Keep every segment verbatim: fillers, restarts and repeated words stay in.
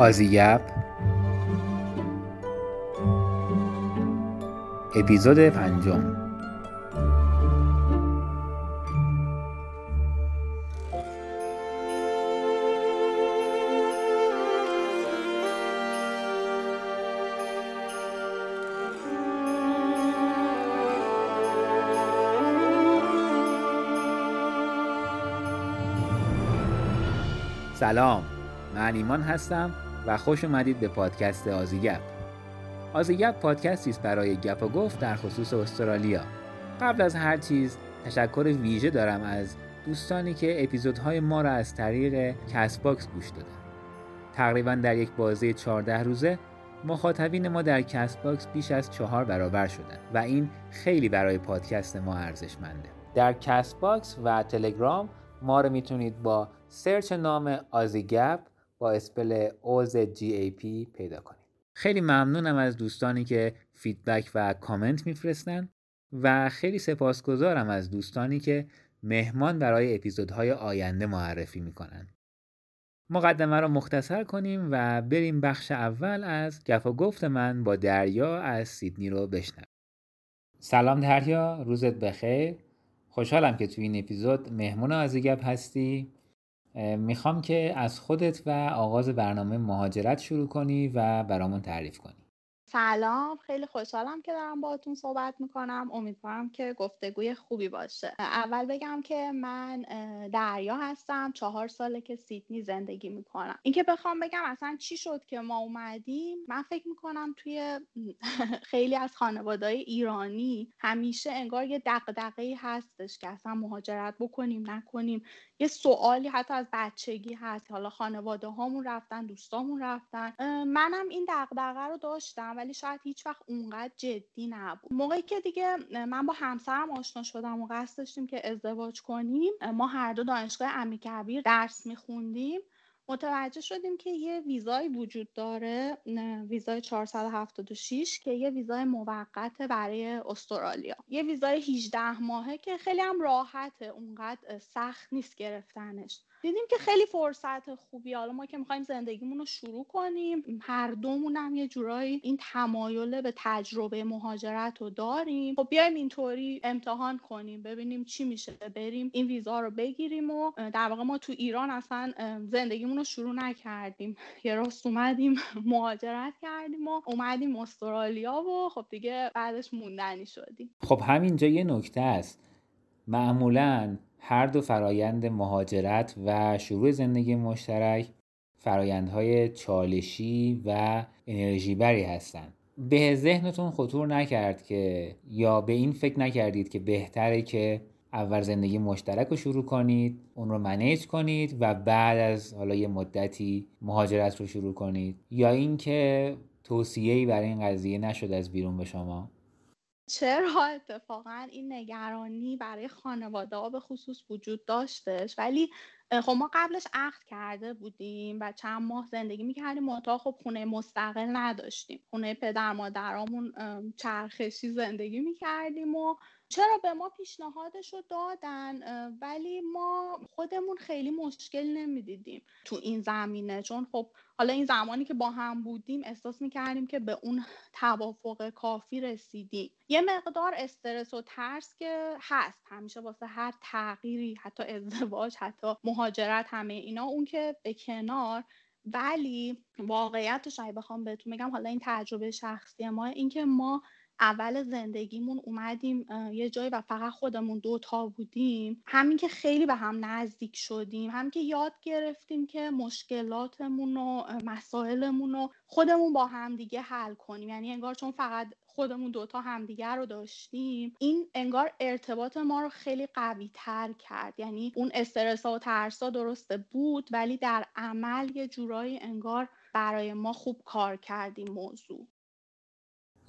آزی گپ اپیزود پنجم. سلام، من ایمان هستم و خوش اومدید به پادکست آزی گپ. آزی گپ پادکستی است برای گپ و گفت در خصوص استرالیا. قبل از هر چیز تشکر ویژه دارم از دوستانی که اپیزودهای ما را از طریق کست‌باکس گوش دادن. تقریباً در یک بازه چهارده روزه مخاطبین ما در کست‌باکس بیش از چهار برابر شدن و این خیلی برای پادکست ما ارزشمنده. در کست‌باکس و تلگرام ما رو میتونید با سرچ نام آزی گپ با اسپل اوز جی ای پی پیدا کنید. خیلی ممنونم از دوستانی که فیدبک و کامنت میفرستن و خیلی سپاسگزارم از دوستانی که مهمان برای اپیزودهای آینده معرفی میکنن. مقدمه رو مختصر کنیم و بریم بخش اول از گپ و گفت من با دریا از سیدنی رو بشنویم. سلام دریا، روزت بخیر. خوشحالم که تو این اپیزود مهمون آزی گپ هستی. میخوام که از خودت و آغاز برنامه مهاجرت شروع کنی و برامون تعریف کنی. سلام، خیلی خوشحالم که دارم باهاتون صحبت میکنم. امیدوارم که گفتگوی خوبی باشه. اول بگم که من دریا هستم، چهار ساله که سیدنی زندگی میکنم. اینکه بخوام بگم اصلا چی شد که ما اومدیم، من فکر میکنم توی خیلی از خانواده‌های ایرانی همیشه انگار یه دغدغه‌ای هستش که اصلا مهاجرت بکنیم نکنیم. یه سوالی حتی از بچگی هست. حالا خانواده هامون رفتن، دوستامون رفتن، منم این دغدغه رو داشتم ولی شاید هیچ وقت اونقدر جدی نبود. موقعی که دیگه من با همسرم آشنا شدم و قصد داشتیم که ازدواج کنیم، ما هر دو دانشگاه امیرکبیر درس میخوندیم، متوجه شدیم که یه ویزایی وجود داره، ویزای چهارصد و هفتاد و شش که یه ویزای موقته برای استرالیا. یه ویزای هجده ماهه که خیلی هم راحته، اونقدر سخت نیست گرفتنش. دیدیم که خیلی فرصت خوبی. حالا ما که میخوایم زندگیمون رو شروع کنیم، هر دومون هم یه جورایی این تمایل به تجربه مهاجرت رو داریم، خب بیایم اینطوری امتحان کنیم ببینیم چی میشه، بریم این ویزا رو بگیریم. و در واقع ما تو ایران اصلا زندگیمون رو شروع نکردیم، یه راست اومدیم مهاجرت کردیم و اومدیم استرالیا و خب دیگه بعدش موندنی شدیم. خب همینجا یه نکته است. معمولاً هر دو فرایند مهاجرت و شروع زندگی مشترک فرایندهای چالشی و انرژی بری هستند. به ذهنتون خطور نکرد که یا به این فکر نکردید که بهتره که اول زندگی مشترک رو شروع کنید، اون رو منیج کنید و بعد از حالا یه مدتی مهاجرت رو شروع کنید، یا اینکه توصیه‌ای برای این قضیه نشد از بیرون به شما؟ چرا، اتفاقا این نگرانی برای خانواده ها به خصوص وجود داشتش، ولی خب ما قبلش عقد کرده بودیم و چند ماه زندگی میکردیم، منتها خب خونه مستقل نداشتیم، خونه پدر مادرامون چرخشی زندگی میکردیم. و چرا به ما پیشنهادش رو دادن ولی ما خودمون خیلی مشکل نمیدیدیم تو این زمینه، چون خب حالا این زمانی که با هم بودیم احساس میکردیم که به اون توافق کافی رسیدیم. یه مقدار استرس و ترس که هست همیشه واسه هر تغییری، حتی ازدواج، حتی مهاجرت، همه اینا اون که به کنار، ولی واقعیتش اگه بخوام بهتون بگم، حالا این تجربه شخصی ما، این که ما اول زندگیمون اومدیم یه جایی و فقط خودمون دوتا بودیم، همین که خیلی به هم نزدیک شدیم، همین که یاد گرفتیم که مشکلاتمون و مسائلمون رو خودمون با همدیگه حل کنیم. یعنی انگار چون فقط خودمون دوتا همدیگه رو داشتیم، این انگار ارتباط ما رو خیلی قوی تر کرد. یعنی اون استرسا و ترسا درسته بود ولی در عمل یه جورایی انگار برای ما خوب کار کردیم موضوع.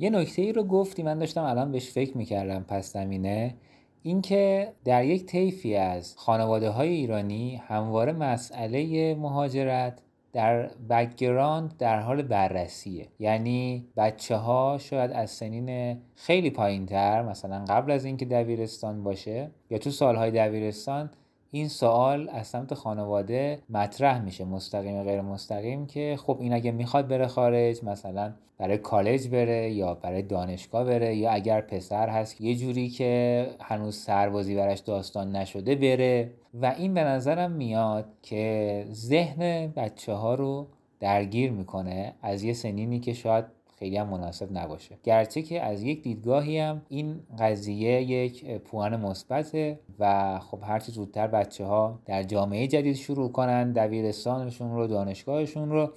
یه نکته ای رو گفتی، من داشتم الان بهش فکر میکردم پس زمینه، این که در یک طیفی از خانواده های ایرانی همواره مسئله مهاجرت در بک‌گراند در حال بررسیه. یعنی بچه ها شاید از سنین خیلی پایین تر، مثلا قبل از اینکه دبیرستان باشه یا تو سالهای دبیرستان، این سوال از سمت خانواده مطرح میشه مستقیم غیر مستقیم که خب این اگه میخواد بره خارج، مثلا برای کالج بره یا برای دانشگاه بره، یا اگر پسر هست یه جوری که هنوز سربازی براش داستان نشده بره. و این به نظرم میاد که ذهن بچه ها رو درگیر میکنه از یه سنینی که شاید خیلی هم مناسب نباشه. گرچه که از یک دیدگاهی هم این قضیه یک پوان مثبته و خب هرچی زودتر بچه ها در جامعه جدید شروع کنن دبیرستانشون رو، دانشگاهشون رو،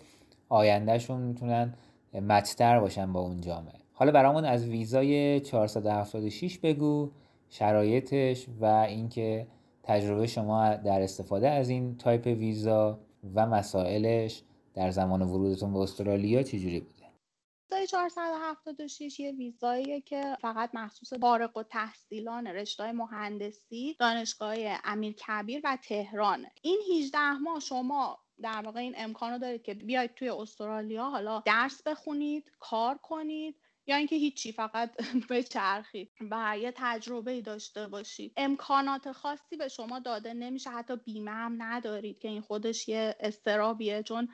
آیندهشون میتونن مچتر باشن با اون جامعه. حالا برامون از ویزای چهارصد و هفتاد و شش بگو، شرایطش و اینکه تجربه شما در استفاده از این تایپ ویزا و مسائلش در زمان ورودتون به استرالیا چجوری بود؟ ویزای چهارصد و هفتاد و شش یه ویزاییه که فقط مخصوص فارغ التحصیلان رشته مهندسی دانشگاه امیرکبیر و تهرانه. این هجده ماه شما در واقع این امکان رو دارید که بیاید توی استرالیا حالا درس بخونید، کار کنید، یا اینکه هیچی، فقط بچرخید و یه تجربه‌ای داشته باشید. امکانات خاصی به شما داده نمیشه، حتی بیمه هم ندارید که این خودش یه استرابیه، چون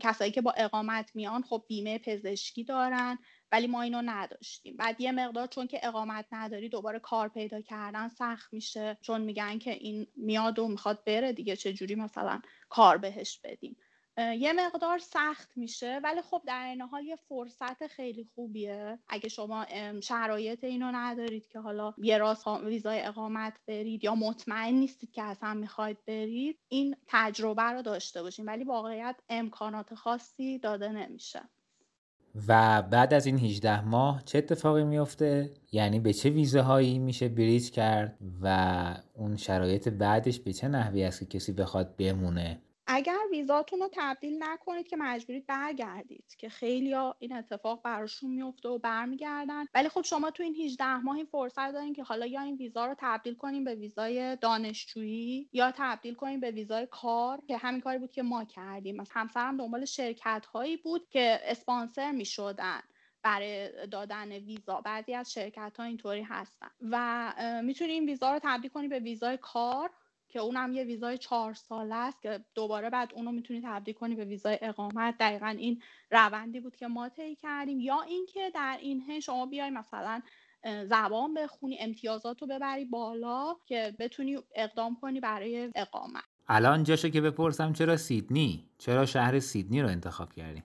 کسایی که با اقامت میان خب بیمه پزشکی دارن ولی ما اینو نداشتیم. بعد یه مقدار چون که اقامت نداری دوباره کار پیدا کردن سخت میشه، چون میگن که این میاد و میخواد بره دیگه، چه جوری مثلا کار بهش بدیم. یه مقدار سخت میشه ولی خب در این حال یه فرصت خیلی خوبیه اگه شما شرایط اینو ندارید که حالا یه راست ویزای اقامت برید یا مطمئن نیستید که اصلا میخواید برید، این تجربه رو داشته باشین. ولی واقعیت امکانات خاصی داده نمیشه. و بعد از این هجده ماه چه اتفاقی میفته؟ یعنی به چه ویزاهایی میشه بریج کرد و اون شرایط بعدش به چه نحوی است که کسی بخواد بمونه؟ اگر ویزاتون رو تبدیل نکنید که مجبورید برگردید، که خیلیا این اتفاق براشون میفته و برمیگردن. ولی خب شما تو این هجده ماه این فرصت دارین که حالا یا این ویزا رو تبدیل کنین به ویزای دانشجویی یا تبدیل کنین به ویزای کار، که همین کاری بود که ما کردیم. مثلا همسرم دنبال شرکت هایی بود که اسپانسر میشدن برای دادن ویزا. بعضی از شرکت ها اینطوری هستن و میتونین این ویزا رو تبدیل کنین به ویزای کار که اونم یه ویزای چهار ساله است که دوباره بعد اونو میتونی تبدیل کنی به ویزای اقامت. دقیقاً این روندی بود که ما طی کردیم. یا اینکه در این حین شما بیای مثلا زبان بخونی، امتیازاتو ببری بالا که بتونی اقدام کنی برای اقامت. الان جاشه که بپرسم چرا سیدنی؟ چرا شهر سیدنی رو انتخاب کردی؟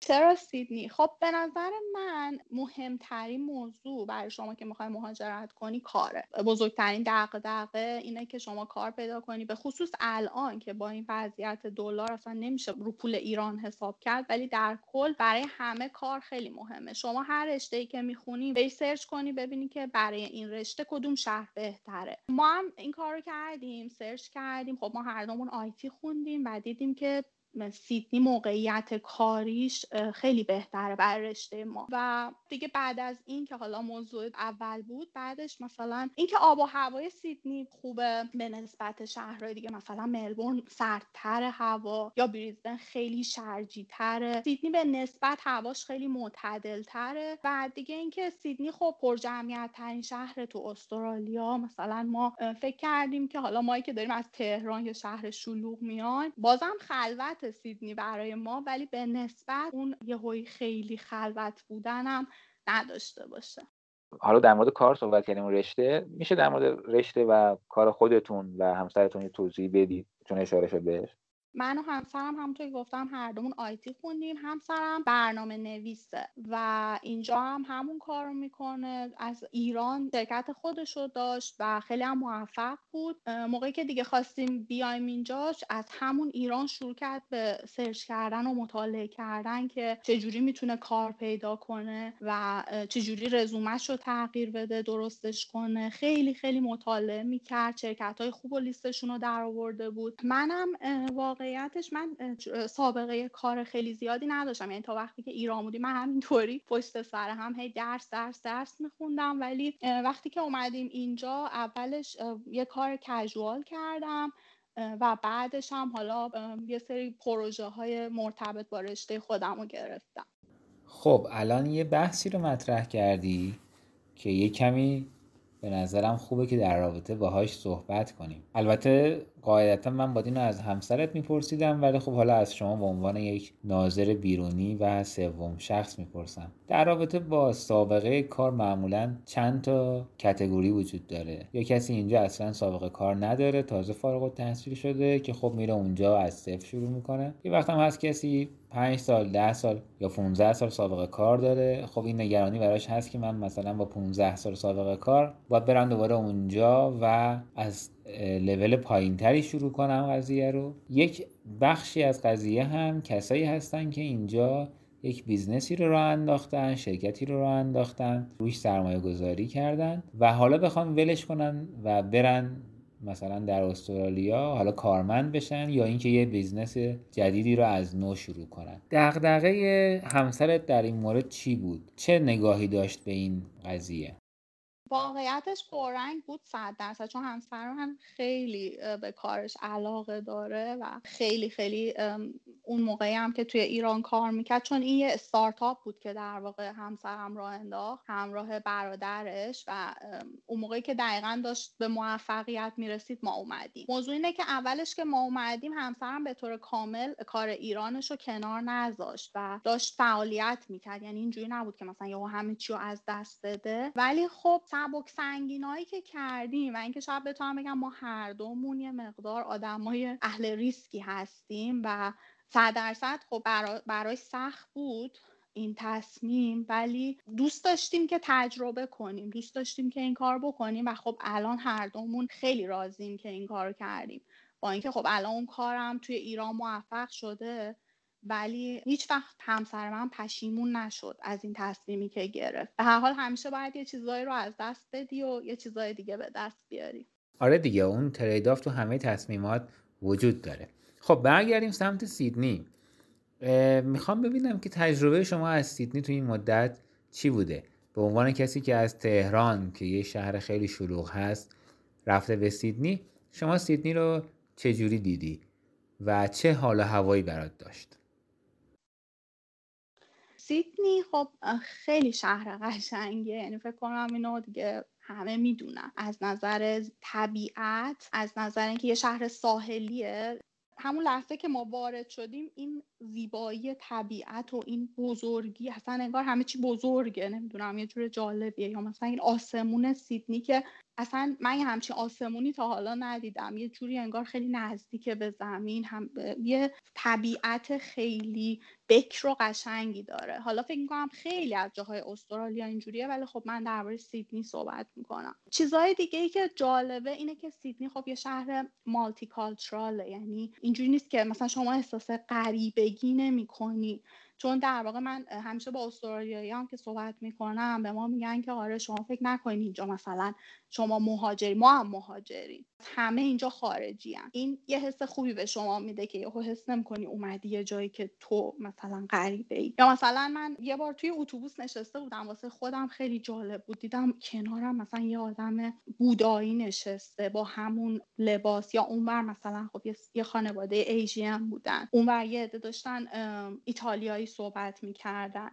چرا سیدنی؟ خب به نظر من مهمترین موضوع برای شما که میخوای مهاجرت کنی کاره. بزرگترین دغدغه اینه که شما کار پیدا کنی، به خصوص الان که با این وضعیت دلار اصلا نمیشه رو پول ایران حساب کرد، ولی در کل برای همه کار خیلی مهمه. شما هر رشته‌ای که میخونی بری سرچ کنی ببینی که برای این رشته کدوم شهر بهتره. ما هم این کارو کردیم، سرچ کردیم. خب ما هر دومون آی تی خوندیم و دیدیم که سیدنی موقعیت کاریش خیلی بهتره برای رشته ما. و دیگه بعد از این که حالا موضوع اول بود، بعدش مثلا اینکه آب و هوای سیدنی خوبه به نسبت شهرهای دیگه، مثلا ملبورن سردتر هوا یا بریزبن خیلی شرجی‌تره، سیدنی به نسبت هواش خیلی معتدل‌تره. و دیگه اینکه سیدنی خب پرجمعیت‌ترین شهر تو استرالیا. مثلا ما فکر کردیم که حالا ما که داریم از تهران یا شهر شلوغ میان، بازم خلوت سیدنی برای ما، ولی به نسبت اون یه هوی خیلی خلوت بودن هم نداشته باشه. حالا در مورد کار صحبت کردیم، رشته میشه در مورد رشته و کار خودتون و همسرتون یه توضیح بدید چون اشاره شد بهش؟ من و همسرم همونطور که گفتم هر دومون آیتی خوندیم. همسرم برنامه نویسه و اینجا هم همون کار رو میکنه. از ایران شرکت خودش رو داشت و خیلی هم موفق بود. موقعی که دیگه خواستیم بیایم اینجا، از همون ایران شروع کرد به سرچ کردن و مطالعه کردن که چجوری میتونه کار پیدا کنه و چجوری رزومش رو تغییر بده، درستش کنه. خیلی خیلی مطالعه میکرد، شرکت‌های خوب و لیستشون رو درآورده بود. منم واقعا واقعیتش من سابقه کار خیلی زیادی نداشتم، یعنی تا وقتی که ایران بودیم من همینطوری پشت سر هم هی درس درس درس میخوندم. ولی وقتی که اومدیم اینجا اولش یه کار کژوال کردم و بعدش هم حالا یه سری پروژه های مرتبط با رشته خودم رو گرفتم. خب الان یه بحثی رو مطرح کردی که یه کمی به نظرم خوبه که در رابطه باهاش صحبت کنیم. البته قاعدتا من باید اینو از همسرت میپرسیدم، ولی خب حالا از شما به عنوان یک ناظر بیرونی و سوم شخص میپرسم. در رابطه با سابقه کار معمولا چند تا کتگوری وجود داره. یا کسی اینجا اصلا سابقه کار نداره، تازه فارغ التحصیل شده که خب میره اونجا از صفر شروع میکنه. یه وقت هم هست کسی پنج سال، ده سال یا پانزده سال سابقه کار داره. خب این نگرانی براش هست که من مثلا با پانزده سال سابقه کار باید برم دوباره اونجا و از لول پایینتری شروع کنم قضیه رو. یک بخشی از قضیه هم کسایی هستن که اینجا یک بیزنسی رو راه انداختن، شرکتی رو راه انداختن، روش سرمایه گذاری کردن و حالا بخوان ولش کنن و برن مثلا در استرالیا حالا کارمند بشن یا اینکه یه بیزنس جدیدی رو از نو شروع کنن. دغدغه همسرت در این مورد چی بود؟ چه نگاهی داشت به این قضیه؟ واقعیتش پررنگ بود صد درصد، چون همسرم هم خیلی به کارش علاقه داره و خیلی خیلی اون موقعی هم که توی ایران کار میکرد، چون این یه استارتاپ بود که در واقع همسرم راه انداخت همراه برادرش و اون موقعی که دقیقاً داشت به موفقیت میرسید ما اومدیم. موضوع اینه که اولش که ما اومدیم همسرم به طور کامل کار ایرانش رو کنار نذاشت و داشت فعالیت میکرد، یعنی اینجوری نبود که مثلا یهو همه چی رو از دست بده. ولی خب سبک سنگینایی که کردیم و اینکه شاید بتونم بگم ما هر دومون یه مقدار آدمای اهل ریسکی هستیم و صد درصد خب برا برای سخت بود این تصمیم، ولی دوست داشتیم که تجربه کنیم، دوست داشتیم که این کار بکنیم و خب الان هر دومون خیلی راضیم که این کار کردیم. با اینکه خب الان اون کارم توی ایران موفق شده، ولی هیچ وقت همسر من پشیمون نشد از این تصمیمی که گرفت. به هر حال همیشه باید یه چیزایی رو از دست بدی و یه چیزای دیگه به دست بیاری. آره دیگه، اون ترید آف تو همه تصمیمات وجود داره. خب برگردیم سمت سیدنی. میخوام ببینم که تجربه شما از سیدنی تو این مدت چی بوده؟ به عنوان کسی که از تهران که یه شهر خیلی شلوغ هست رفته به سیدنی، شما سیدنی رو چه جوری دیدی و چه حال و هوایی برات داشت؟ سیدنی خب خیلی شهر قشنگه، یعنی فکر کنم اینو دیگه همه میدونن. از نظر طبیعت، از نظر اینکه یه شهر ساحلیه، همون لحظه که ما وارد شدیم این زیبایی طبیعت و این بزرگی، اصلا انگار همه چی بزرگه، نمیدونم یه جور جالبیه. یا مثلا این آسمون سیدنی که اصلا من یه همچین آسمونی تا حالا ندیدم، یه جوری انگار خیلی نزدیک به زمین، هم یه طبیعت خیلی بکر و قشنگی داره. حالا فکر میکنم خیلی از جاهای استرالیا اینجوریه، ولی خب من درباره سیدنی صحبت میکنم. چیزهای دیگه‌ای که جالبه اینه که سیدنی خب یه شهر مالتی کالچراله، یعنی اینجوری نیست که مثلا شما احساس غریبگی نمی‌کنی، چون در واقع من همیشه با استرالیایی‌ام که صحبت میکنم به ما میگن که آره شما فکر نکنین اینجا مثلا شما مهاجری، ما هم مهاجریم، همه اینجا خارجی هم. این یه حس خوبی به شما میده که یهو حس نمی‌کنی اومدی یه جایی که تو مثلا غریبه‌ای. یا مثلا من یه بار توی اتوبوس نشسته بودم، واسه خودم خیلی جالب بود، دیدم کنارم مثلا یه آدم بودایی نشسته با همون لباس، یا اونور مثلا خب یه خانواده ایژی‌ام بودن، اونور یه عده داشتن ایتالیایی صحبت میکردن.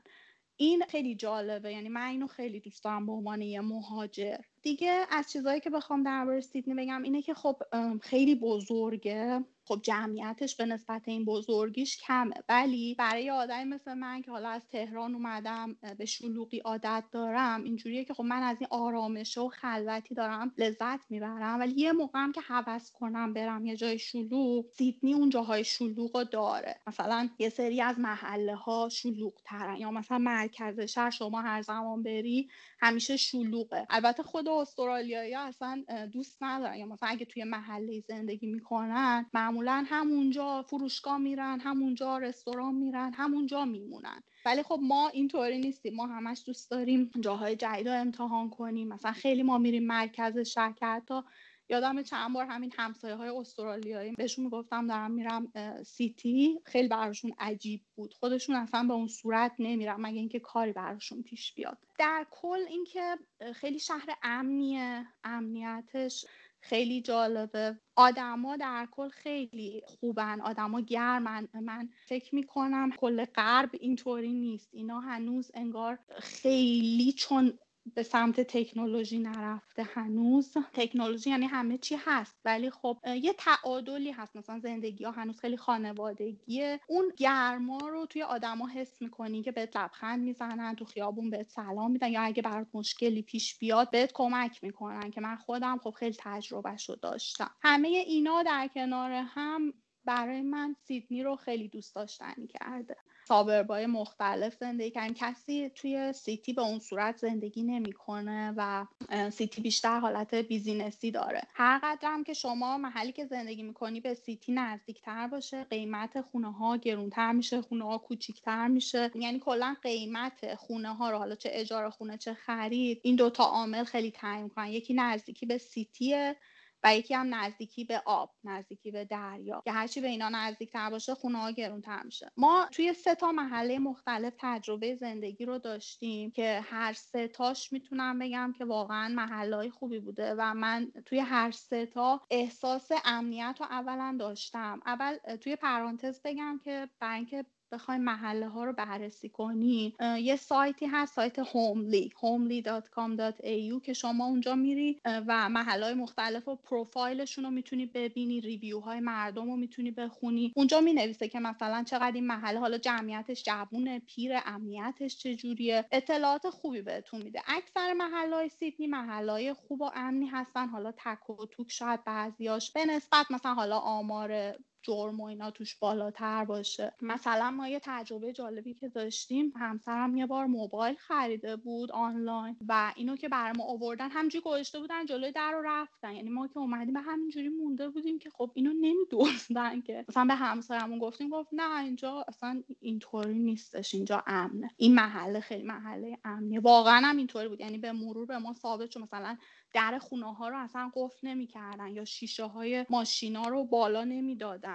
این خیلی جالبه، یعنی من اینو خیلی دوست دارم به عنوان یه مهاجر. دیگه از چیزایی که بخوام درباره سیدنی بگم اینه که خب خیلی بزرگه، خب جمعیتش به نسبت این بزرگیش کمه، ولی برای آدمی مثل من که حالا از تهران اومدم به شلوغی عادت دارم، اینجوریه که خب من از این آرامش و خلوتی دارم لذت میبرم، ولی یه موقعم که هوس کنم برم یه جای شلوغ، سیدنی اون جاهای شلوغو داره. مثلا یه سری از محله ها شلوغ‌ترن، یا مثلا مرکز شهر شما هر زمان بری همیشه شلوغه. البته خود استرالیایی‌ها اصلا دوست ندارن، یا مثلا اگه توی محله زندگی میکنن معمولا همونجا فروشگاه میرن، همونجا رستوران میرن، همونجا میمونن. ولی خب ما اینطوری نیستیم، ما همش دوست داریم جاهای جدید رو امتحان کنیم. مثلا خیلی ما میریم مرکز شهر، تا یادم چند بار همین همسایه‌های استرالیایی بهشون میگفتم دارم میرم سیتی، خیلی براشون عجیب بود، خودشون اصلا به اون صورت نمیرن مگه اینکه کاری براشون پیش بیاد. در کل اینکه خیلی شهر امنیه، امنیتش خیلی جالبه، آدما در کل خیلی خوبن، آدما گرمن. من فکر میکنم کل غرب اینطوری نیست، اینا هنوز انگار خیلی، چون به سمت تکنولوژی نرفته هنوز. تکنولوژی یعنی همه چی هست، ولی خب یه تعادلی هست. مثلا زندگی ها هنوز خیلی خانوادگیه. اون گرما رو توی آدما حس میکنی که بهت لبخند میزنن، تو خیابون بهت سلام میدن، یا اگه برات مشکلی پیش بیاد بهت کمک میکنن، که من خودم خب خیلی تجربهشو داشتم. همه اینا در کنار هم برای من سیدنی رو خیلی دوست داشتنی کرده. سابربای مختلف زندگی کردیم. کسی توی سیتی به اون صورت زندگی نمی کنه و سیتی بیشتر حالت بیزینسی داره. هر قدرم که شما محلی که زندگی میکنی به سیتی نزدیکتر باشه، قیمت خونه ها گرونتر میشه، خونه ها کوچیکتر میشه. یعنی کلا قیمت خونه ها رو، حالا چه اجاره خونه چه خرید، این دوتا عامل خیلی تعیین میکنن. یکی نزدیکی به سیتیه و یکی هم نزدیکی به آب، نزدیکی به دریا، که هرچی به اینا نزدیکتر باشه خونه‌ها گرون‌تر میشه. ما توی سه تا محله مختلف تجربه زندگی رو داشتیم که هر سه تاش میتونم بگم که واقعا محله‌های خوبی بوده و من توی هر سه تا احساس امنیت رو اولا داشتم. اول توی پرانتز بگم که برای اینکه بخوایم محله ها رو بررسی کنی، یه سایتی هست، سایت هوملی، هوملی دات کام دات ای یو، که شما اونجا میری و محله های مختلف و پروفایلشون رو میتونی ببینی، ریویو های مردم رو میتونی بخونی. اونجا مینویسه که مثلا چقدر این محله، حالا جمعیتش جوونه، پیر، امنیتش چجوریه. اطلاعات خوبی بهتون میده. اکثر محله های سیدنی محله های خوب و امنی هستن، حالا تک و توک شاید بعضیاش به نسبت مثلا حالا آمار جرم و اینا توش بالاتر باشه. مثلا ما یه تجربه جالبی که داشتیم، همسرم یه بار موبایل خریده بود آنلاین و اینو که برای ما آوردن همینجوری گذاشته بودن جلوی در و رفتن. یعنی ما که اومدیم به همینجوری مونده بودیم که خب اینو نمی‌دونستن، که مثلا به همسرمون گفتیم، گفت نه اینجا اصلا اینطوری نیستش، اینجا امنه، این محله خیلی محله امنیه. واقعا هم اینطوری بود. یعنی به مرور به ما ثابت شد. مثلا در خونه‌ها رو اصلا قفل نمی‌کردن یا شیشه‌های ماشینا رو بالا نمی‌دادن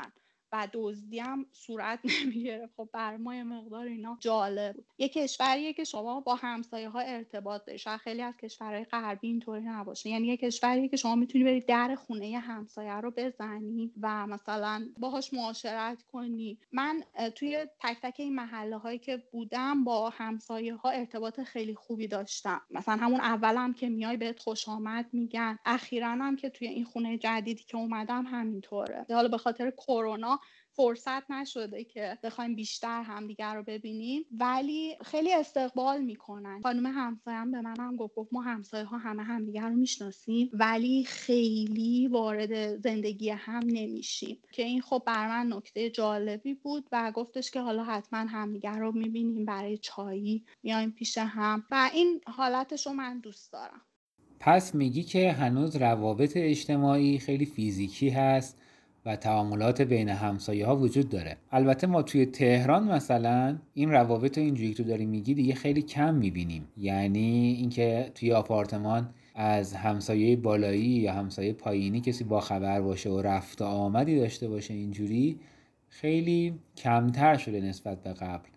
و دزدی هم صورت نمیگرفت. خب بر ما یه مقدار اینا جالب بود. یه کشوریه که شما با همسایه ها ارتباط داری، شاید خیلی از کشورهای غربی اینطوری نباشه. یعنی یه کشوریه که شما میتونی بری در خونه همسایه رو بزنی و مثلا باهاش معاشرت کنی. من توی تک تک این محله هایی که بودم با همسایه ها ارتباط خیلی خوبی داشتم. مثلا همون اولم هم که میای بهت خوش آمد میگن. اخیراً هم که توی این خونه جدیدی که اومدم همینطوره. حالا به خاطر کرونا فرصت نشده که بخوایم بیشتر همدیگر رو ببینیم، ولی خیلی استقبال میکنن. خانم همسایم به منم گفت گفت ما همسایه ها همه همدیگر رو میشناسیم ولی خیلی وارد زندگی هم نمیشیم، که این خب بر من نکته جالبی بود و گفتش که حالا حتما همدیگر رو میبینیم، برای چایی میایم پیش هم و این حالتشو من دوست دارم. پس میگی که هنوز روابط اجتماعی خیلی فیزیکی هست و تعاملات بین همسایه ها وجود داره. البته ما توی تهران مثلا این روابط اینجوری که تو داری میگی دیگه خیلی کم میبینیم. یعنی اینکه توی آپارتمان از همسایه بالایی یا همسایه پایینی کسی با خبر باشه و رفت و آمدی داشته باشه اینجوری خیلی کمتر شده نسبت به قبل.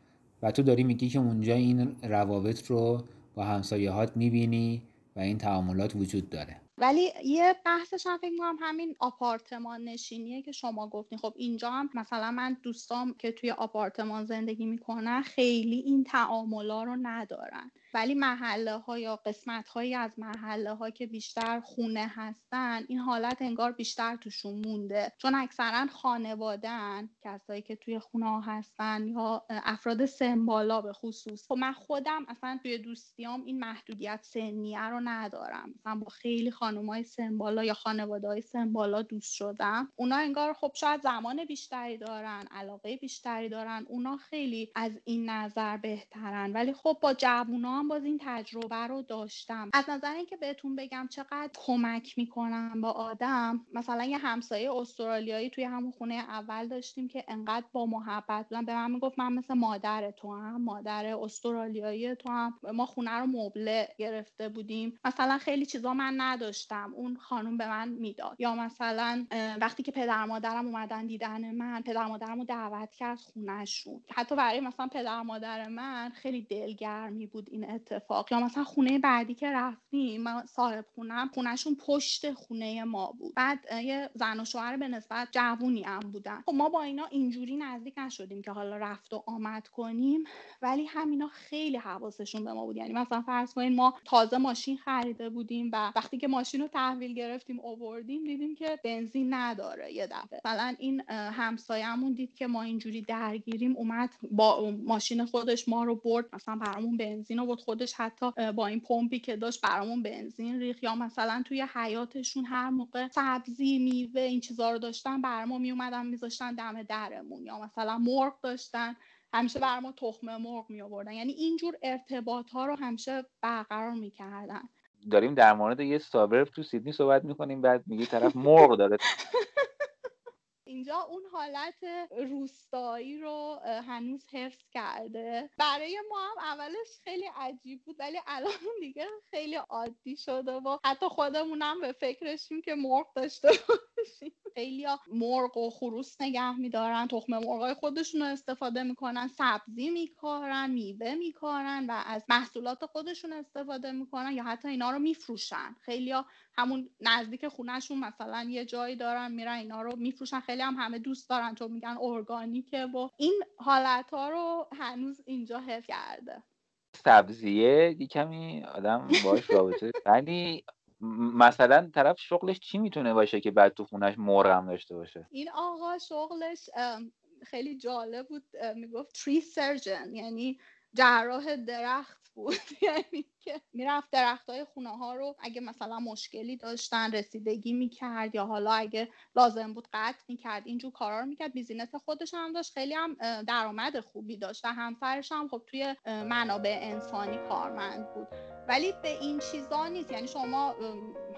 و تو داری میگی که اونجا این روابط رو با همسایه‌هات میبینی و این تعاملات وجود داره. ولی یه بحثش هم فکر می‌کنم همین آپارتمان نشینیه که شما گفتین. خب اینجا هم مثلا من دوستام که توی آپارتمان زندگی میکنن خیلی این تعاملا رو ندارن، ولی محله ها یا قسمت هایی از محله ها که بیشتر خونه هستن این حالت انگار بیشتر توشون مونده، چون اکثرا خانواده‌ان، کسایی که توی خونه ها هستن یا افراد سن بالا به خصوص. خب من خودم اصلا توی دوستیام این محدودیت سنیه رو ندارم. مثلا با خیلی خانمای سن بالا یا خانواده‌های سن بالا دوست شدم. اونا انگار خب شاید زمان بیشتری دارن، علاقه بیشتری دارن، اونا خیلی از این نظر بهترن. ولی خب با جوونا من باز این تجربه رو داشتم. از نظر اینکه بهتون بگم چقدر کمک میکنم با آدم، مثلا یه همسایه استرالیایی توی همون خونه اول داشتیم که انقدر با محبت بودن. به من میگفت من مثل مادر تو هم، مادر استرالیایی تو هم. ما خونه رو مبله گرفته بودیم، مثلا خیلی چیزا من نداشتم اون خانم به من میداد. یا مثلا وقتی که پدر مادرم اومدن دیدن من، پدر مادرمو دعوت کرد خونه‌شون. حتی برای مثلا پدر مادر من خیلی دلگرمی بود این اتفاق. یا مثلا خونه بعدی که رفتیم، من صاحب خونم خونهشون پشت خونه ما بود. بعد یه زن و شوهر به نسبت جوونی هم بودن. خب ما با اینا اینجوری نزدیک نشدیم که حالا رفت و آمد کنیم، ولی همینا خیلی حواسشون به ما بود. یعنی مثلا فرض کنین ما تازه ماشین خریده بودیم و وقتی که ماشین رو تحویل گرفتیم آوردیم دیدیم که بنزین نداره. یه دفعه مثلا این همسایه‌مون دید که ما اینجوری درگیریم، اومد با ماشین خودش ما رو برد، مثلا برامون بنزین آورد، خودش حتی با این پمپی که داشت برامون بنزین ریخت. یا مثلا توی حیاطشون هر موقع سبزی، میوه، این چیزا رو داشتن برام میومدن میذاشتن دم درمون. یا مثلا مرغ داشتن، همیشه برای ما تخم مرغ می آوردن. یعنی اینجور ارتباط ها رو همیشه برقرار می کردن. داریم در مورد یه سابرب تو سیدنی صحبت می کنیم، بعد میگه طرف مرغ داره. اینجا اون حالت روستایی رو هنوز حفظ کرده. برای ما هم اولش خیلی عجیب بود، ولی الان دیگه خیلی عادی شده و حتی خودمونم به فکرشیم که مرغ داشته باشیم. خیلی ها مرغ و خروس نگه میدارن، تخم مرغای خودشون رو استفاده میکنن، سبزی میکارن، میوه میکارن و از محصولات خودشون استفاده میکنن یا حتی اینا رو میفروشن. خیلی ها همون نزدیک خونهشون مثلا یه جایی دارن، میرن اینا رو میفروشن. خیلی هم همه دوست دارن چون میگن ارگانیکه و این حالت‌ها رو هنوز اینجا حفظ کرده. سبزیه یه کمی آدم باش رابطه. ولی مثلا طرف شغلش چی میتونه باشه که بعد تو خونهش مرغ هم داشته باشه؟ این آقا شغلش خیلی جالب بود، میگفت tree surgeon، یعنی جراح درخت بود. یعنی که میرفت درختای خونه ها رو اگه مثلا مشکلی داشتن رسیدگی میکرد، یا حالا اگه لازم بود قطع میکرد، اینجور کارا رو میکرد. بیزینس خودش هم داشت، خیلی هم درآمد خوبی داشت و همسرش هم خب توی منابع انسانی کارمند بود. ولی به این چیزا نیست، یعنی شما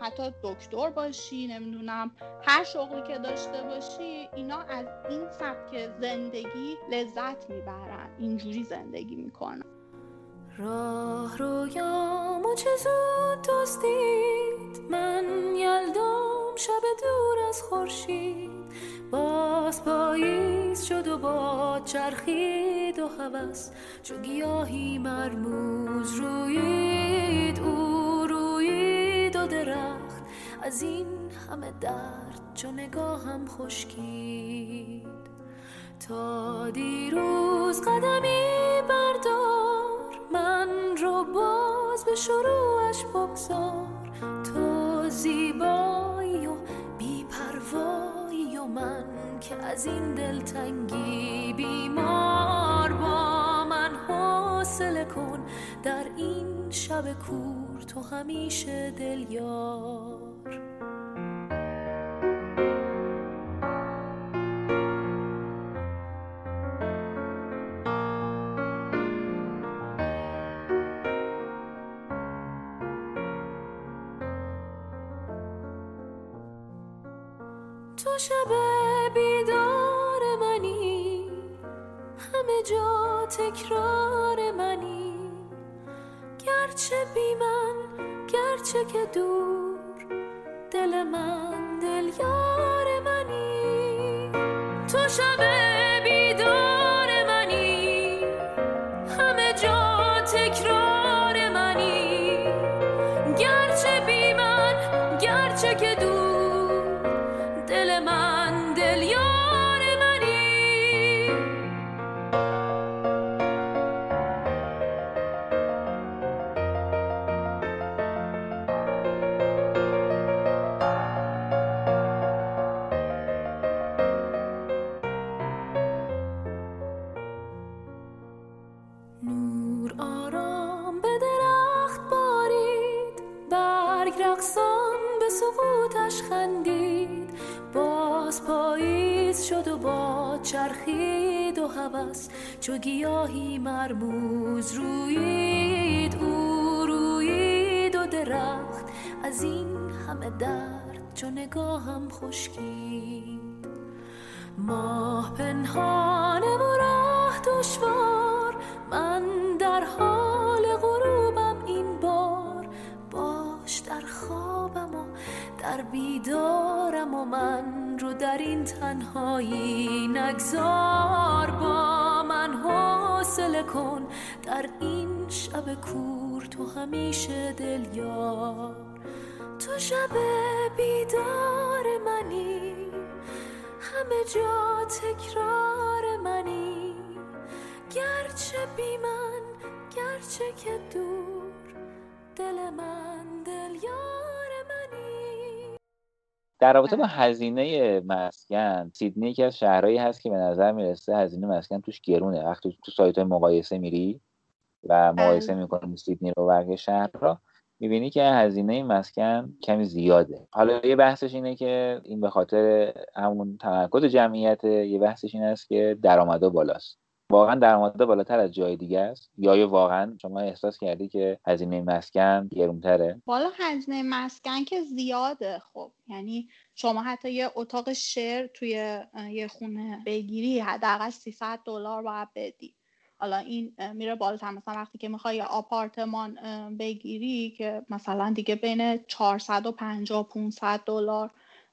حتی دکتر باشی، نمیدونم هر شغلی که داشته باشی، اینا از این سبک زندگی لذت میبرن، اینجوری زندگی میکنن. راه رویام و چه زود دوست دید، من یلدام شب دور از خورشید، باز پاییز شد و باد چرخید و هوس چو گیاهی مرموز رویید. او رویید و درخت از این همه درد چو نگاهم خشکید. تا دیروز قدمی بردار، من رو باز به شروعش بگذار. تو زیبایی و بی‌پروایی و من که از این دلتنگی بیمار، با من حوصله کن در این شب کور، تو همیشه دلیار. شب بیدار منی، همه جا تکرار منی، گرچه بی من گرچه که دور، دل من دل یار منی. تو شب بیدار منی، همه جا تکرار منی، گرچه بی من گرچه که دور، چرخید و هوس چو گیاهی مرموز رویید. او رویید و درخت از این همه درد چو نگاهم خشکید. ماه پنهانه و راه دشوار، من در حال غروبم این بار، باش در خوابم و در بیدارم و من رو در این تنهایی نگذار، با من حوصله کن در این شب کور، تو همیشه دل یار، تو شب بیدار منی، همه جا تکرار منی، گرچه بی من گرچه که دور، دل من دل یار منی. در رابطه با هزینه مسکن، سیدنی یکی از شهرهایی هست که به نظر میرسه هزینه مسکن توش گرونه. وقتی تو سایت های مقایسه میری و مقایسه میکنی سیدنی رو بقیه شهر رو، میبینی که هزینه مسکن کمی زیاده. حالا یه بحثش اینه که این به خاطر همون تمرکز جمعیت، یه بحثش این است که درآمدها بالاست، واقعا درآمدها بالاتر از جای دیگه است، یا یا واقعا شما احساس کردی که هزینه مسکن گرون‌تره؟ والا هزینه مسکن که زیاده. خب یعنی شما حتی یه اتاق شیر توی یه خونه بگیری حداقل سیصد دلار باید بدی. حالا این میره بالاتر، مثلا وقتی که میخوای آپارتمان بگیری که مثلا دیگه بین چهارصد و پنجاه تا پانصد دلار،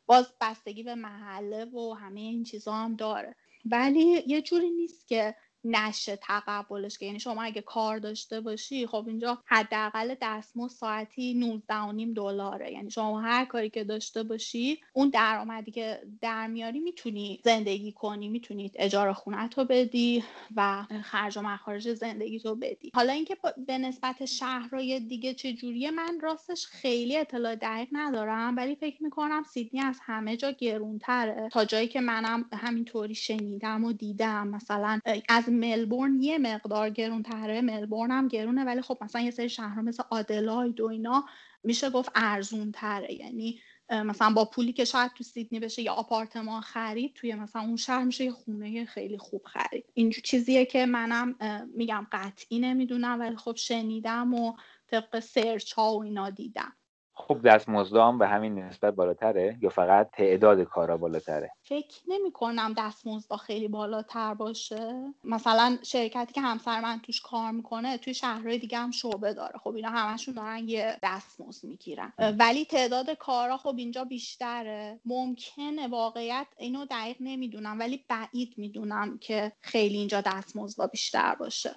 باز بستگی به محله و همه این چیزا هم داره. ولی یه جوری نیست که نشه تقبلش، که یعنی شما اگه کار داشته باشی، خب اینجا حداقل دستمزد ساعتی نوزده و نیم دلاره، یعنی شما هر کاری که داشته باشی اون درآمدی که در میاری میتونی زندگی کنی، میتونی اجاره خونه‌تو بدی و خرج و مخارج زندگیتو بدی. حالا اینکه به نسبت شهرهای دیگه چه جوریه، من راستش خیلی اطلاع دقیق ندارم، ولی فکر میکنم سیدنی از همه جا گرون‌تره، تا جایی که منم همینطوری شنیدم و دیدم. مثلا از ملبورن یه مقدار گرون‌تره، ملبورن هم گرونه، ولی خب مثلا یه سری شهرها مثل آدلاید و اینا میشه گفت ارزون‌تره. یعنی مثلا با پولی که شاید تو سیدنی بشه یا آپارتمان خرید، توی مثلا اون شهر میشه یه خونه خیلی خوب خرید. اینجور چیزیه که منم میگم قطعی نمیدونم، ولی خب شنیدم و طبق سرچ ها و اینا دیدم. خب دستمزدها هم به همین نسبت بالاتره یا فقط تعداد کارا بالاتره؟ فکر نمی کنم دستمزدها خیلی بالاتر باشه. مثلا شرکتی که همسر من توش کار میکنه توی شهرهای دیگه هم شعبه داره، خب اینا همشون دارن یه دستمزد میگیرن، ولی تعداد کارا خب اینجا بیشتره. ممکنه، واقعیت اینو دقیق نمیدونم، ولی بعید میدونم که خیلی اینجا دستمزدها بیشتر باشه.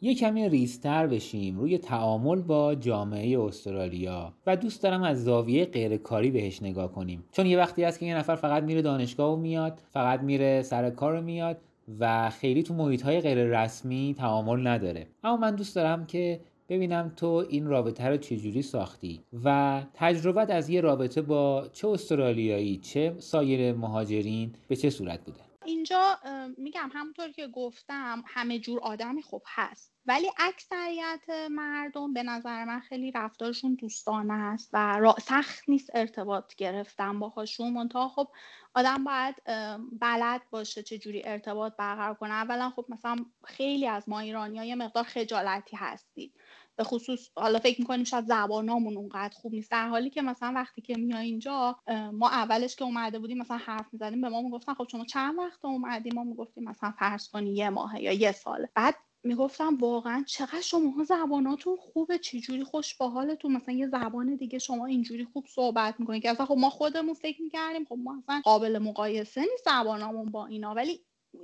یه کمی ریزتر بشیم روی تعامل با جامعه استرالیا و دوست دارم از زاویه غیرکاری بهش نگاه کنیم، چون یه وقتی هست که یه نفر فقط میره دانشگاه و میاد، فقط میره سر کار و میاد و خیلی تو محیط‌های غیر رسمی تعامل نداره. اما من دوست دارم که ببینم تو این رابطه رو چجوری ساختی و تجربت از یه رابطه با چه استرالیایی چه سایر مهاجرین به چه صورت بوده؟ اینجا میگم همونطور که گفتم همه جور آدمی خب هست، ولی اکثریت مردم به نظر من خیلی رفتارشون دوستانه هست و سخت نیست ارتباط گرفتن باهاشون. منتها خب آدم باید بلد باشه چجوری ارتباط برقرار کنه. اولا خب مثلا خیلی از ما ایرانی‌ها یه مقدار خجالتی هستیم، به خصوص حالا فکر میکنیم شاید زبانامون اونقدر خوب نیست، در حالی که مثلا وقتی که میای اینجا، ما اولش که اومده بودیم مثلا حرف میزدیم، به ما میگفتن خب شما چند وقت اومدیم، ما میگفتیم مثلا فرض کنی یه ماه یا یه ساله، بعد میگفتم واقعا چقدر شماها زباناتون خوبه، چجوری خوش با حالتون، مثلا یه زبان دیگه شما اینجوری خوب صحبت میکنید که اصلا خب ما خودمون فکر میکردیم خب ما اصلا قابل مقایسه نیست زبانامون با اینا، ولی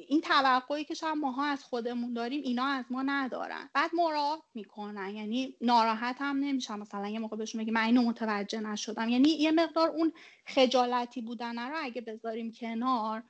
این توقعی که شاید ماها از خودمون داریم اینا از ما ندارن. بعد مراعات میکنن، یعنی ناراحت هم نمیشن، مثلا یه موقع بهشون بگی من اینو متوجه نشدم، یعنی یه مقدار اون خجالتی بودن رو اگه بذاریم کنار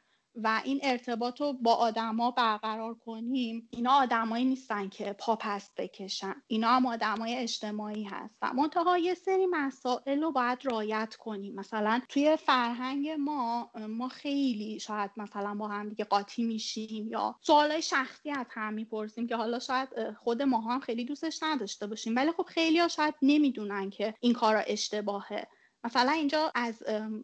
و این ارتباط رو با آدما برقرار کنیم، اینا آدمایی نیستن که پا پس بکشن، اینا هم آدمای اجتماعی هستن. منتها یه سری مسائل رو باید رعایت کنیم. مثلا توی فرهنگ ما ما خیلی شاید مثلا با هم دیگه قاطی میشیم یا سوالای شخصی از هم میپرسیم که حالا شاید خود ماها هم خیلی دوستش نداشته باشیم، ولی خب خیلی‌ها شاید نمیدونن که این کارا اشتباهه. مثلا اینجا از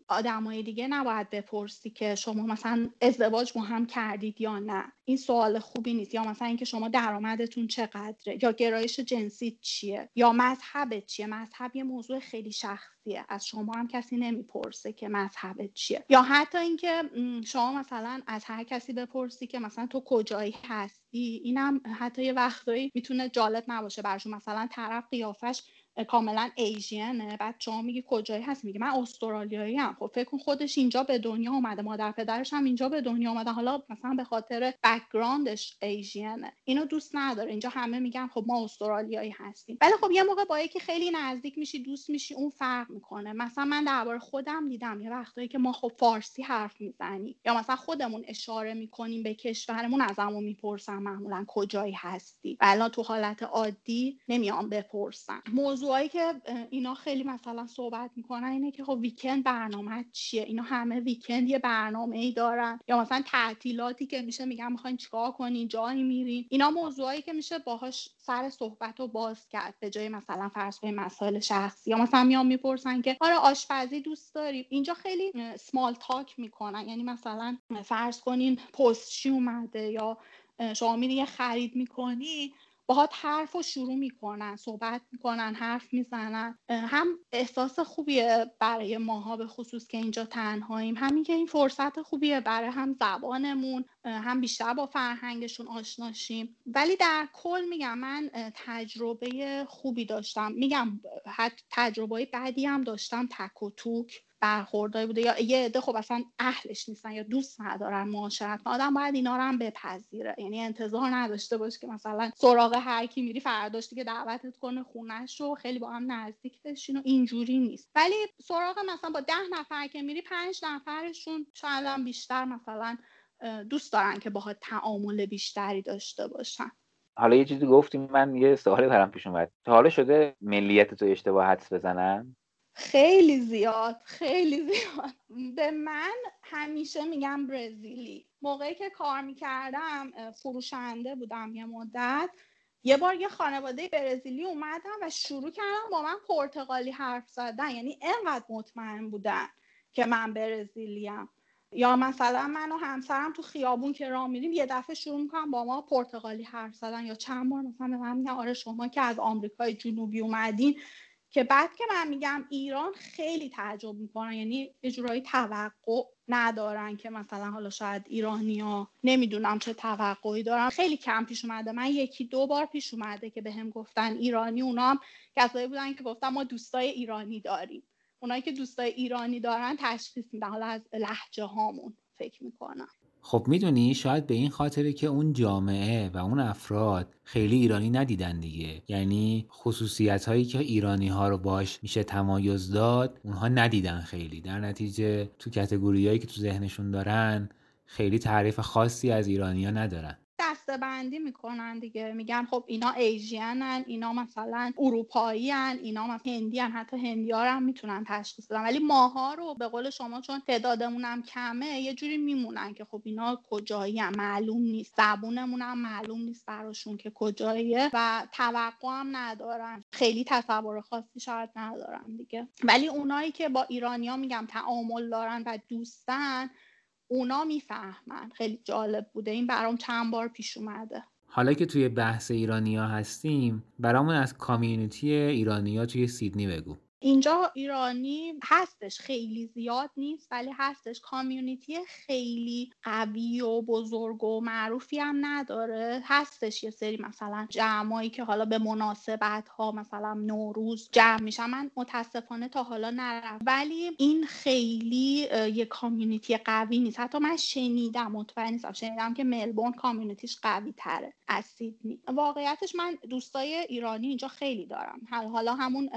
آدمای دیگه نباید بپرسی که شما مثلا ازدواج با هم کردید یا نه، این سوال خوبی نیست، یا مثلا اینکه شما درآمدتون چقدره، یا گرایش جنسی چیه، یا مذهبت چیه. مذهب یه موضوع خیلی شخصیه، از شما هم کسی نمیپرسه که مذهبت چیه. یا حتی اینکه شما مثلا از هر کسی بپرسی که مثلا تو کجایی هستی، اینم حتی یه وقتایی میتونه جالب نباشه براشون. مثلا طرف قیافش کاملا ایژینه. بعد شما میگی کجایی هست، میگه من استرالیایی ام. خب فکر کن خودش اینجا به دنیا اومده، مادر پدرش هم اینجا به دنیا اومده، حالا مثلا به خاطر بک‌گراندش ایژینه، اینو دوست نداره. اینجا همه میگن خب ما استرالیایی هستیم، ولی خب یه موقع با یکی خیلی نزدیک میشی، دوست میشی، اون فرق میکنه. مثلا من درباره خودم دیدم یه وقتایی که ما خب فارسی حرف میزنیم یا مثلا خودمون اشاره میکنیم به کشورمون، ازمون میپرسن معمولا کجایی هستی، ولی تو حالت عادی نمیام بپرسن. موضوعایی که اینا خیلی مثلا صحبت میکنن اینه که خب ویکند برنامه چیه، اینا همه ویکند یه برنامه‌ای دارن، یا مثلا تعطیلاتی که میشه میگن میخواین چیکار کنین، جایی میرین. اینا موضوعایی که میشه باهاش سر صحبتو باز کرد به جای مثلا فرض کنیم مسائل شخصی. یا مثلا میام میپرسن که آره آشپزی دوست داری؟ اینجا خیلی اسمال تاک میکنن، یعنی مثلا فرض کنین پست چی اومده یا شما میری یه خرید میکنی، باهات حرف رو شروع میکنن، صحبت میکنن، حرف میزنن. هم احساس خوبیه برای ماها به خصوص که اینجا تنهاییم، همین که این فرصت خوبیه برای هم زبانمون، هم بیشتر با فرهنگشون آشناشیم. ولی در کل میگم من تجربه خوبی داشتم، میگم حتی تجربه بدی هم داشتم، تک و توک برخوردایی بوده یا یه عده خب اصلا اهلش نیستن یا دوست ندارن معاشرت. آدم باید اینا رو هم بپذیره، یعنی انتظار نداشته باش که مثلا سراغ هر کی میری فرداش دیگه دعوتت کنه خونه‌ش و خیلی با هم نزدیک بشین و اینجوری نیست. ولی سراغ مثلا با ده نفر که میری، پنج نفرشون شاید هم بیشتر مثلا دوست دارن که باهات تعامل بیشتری داشته باشن. حالا یه چیزی گفتیم، من یه سوالی برام پیش اومد. تا حالا شده ملیت تو اشتباه حدس بزنن؟ خیلی زیاد، خیلی زیاد. به من همیشه میگم برزیلی. موقعی که کار میکردم فروشنده بودم یه مدت، یه بار یه خانواده برزیلی اومدن و شروع کردن با من پرتغالی حرف زدن، یعنی اینقدر مطمئن بودن که من برزیلیم. یا مثلا من و همسرم تو خیابون که راه میریم یه دفعه شروع میکنم با ما پرتغالی حرف زدن، یا چند بار مثلا به من میگن آره شما که از آمریکای جنوبی اومدین، که بعد که من میگم ایران خیلی تعجب میکنن، یعنی یه جورایی توقع ندارن که مثلا حالا شاید ایرانی‌ها نمیدونم چه توقعی دارن. خیلی کم پیش اومده، من یکی دو بار پیش اومده که بهم گفتن ایرانی، اونا هم کسایی بودن که گفتن ما دوستای ایرانی داریم. اونایی که دوستای ایرانی دارن تشخیص میدن، حالا از لهجه هامون فکر میکنم. خب میدونی شاید به این خاطره که اون جامعه و اون افراد خیلی ایرانی ندیدن دیگه، یعنی خصوصیت هایی که ایرانی ها رو باش میشه تمایز داد اونها ندیدن خیلی، در نتیجه تو کاتگوری هایی که تو ذهنشون دارن خیلی تعریف خاصی از ایرانی ها ندارن. دسته‌بندی میکنن دیگه، میگن خب اینا ایژینن، اینا مثلا اروپایین، اینا مثلا هندیان، حتی هندی‌ها رو هم میتونن تشخیص بدن. ولی ماها رو به قول شما چون تعدادمون هم کمه یه جوری میمونن که خب اینا کجایی هم معلوم نیست، زبونمون هم معلوم نیست براشون که کجاییه، و توقع هم ندارن، خیلی تصور خاصی شاید ندارن دیگه. ولی اونایی که با ایرانی‌ها میگم تعامل دارن و دوستن، اونا میفهمن. خیلی جالب بوده، این برام چند بار پیش اومده. حالا که توی بحث ایرانی‌ها هستیم، برامون از کامیونیتی ایرانی‌ها توی سیدنی بگو. اینجا ایرانی هستش، خیلی زیاد نیست ولی هستش. کامیونیتی خیلی قوی و بزرگ و معروفی هم نداره. هستش یه سری مثلا جمعایی که حالا به مناسبت ها مثلا نوروز جمع میشن، من متاسفانه تا حالا نرفتم، ولی این خیلی یه کامیونیتی قوی نیست. حتی من شنیدم، مطمئن نیستم، شنیدم که ملبورن کامیونیتیش قوی تره از سیدنی. واقعیتش من دوستای ایرانی اینجا خیلی دارم. حالا همون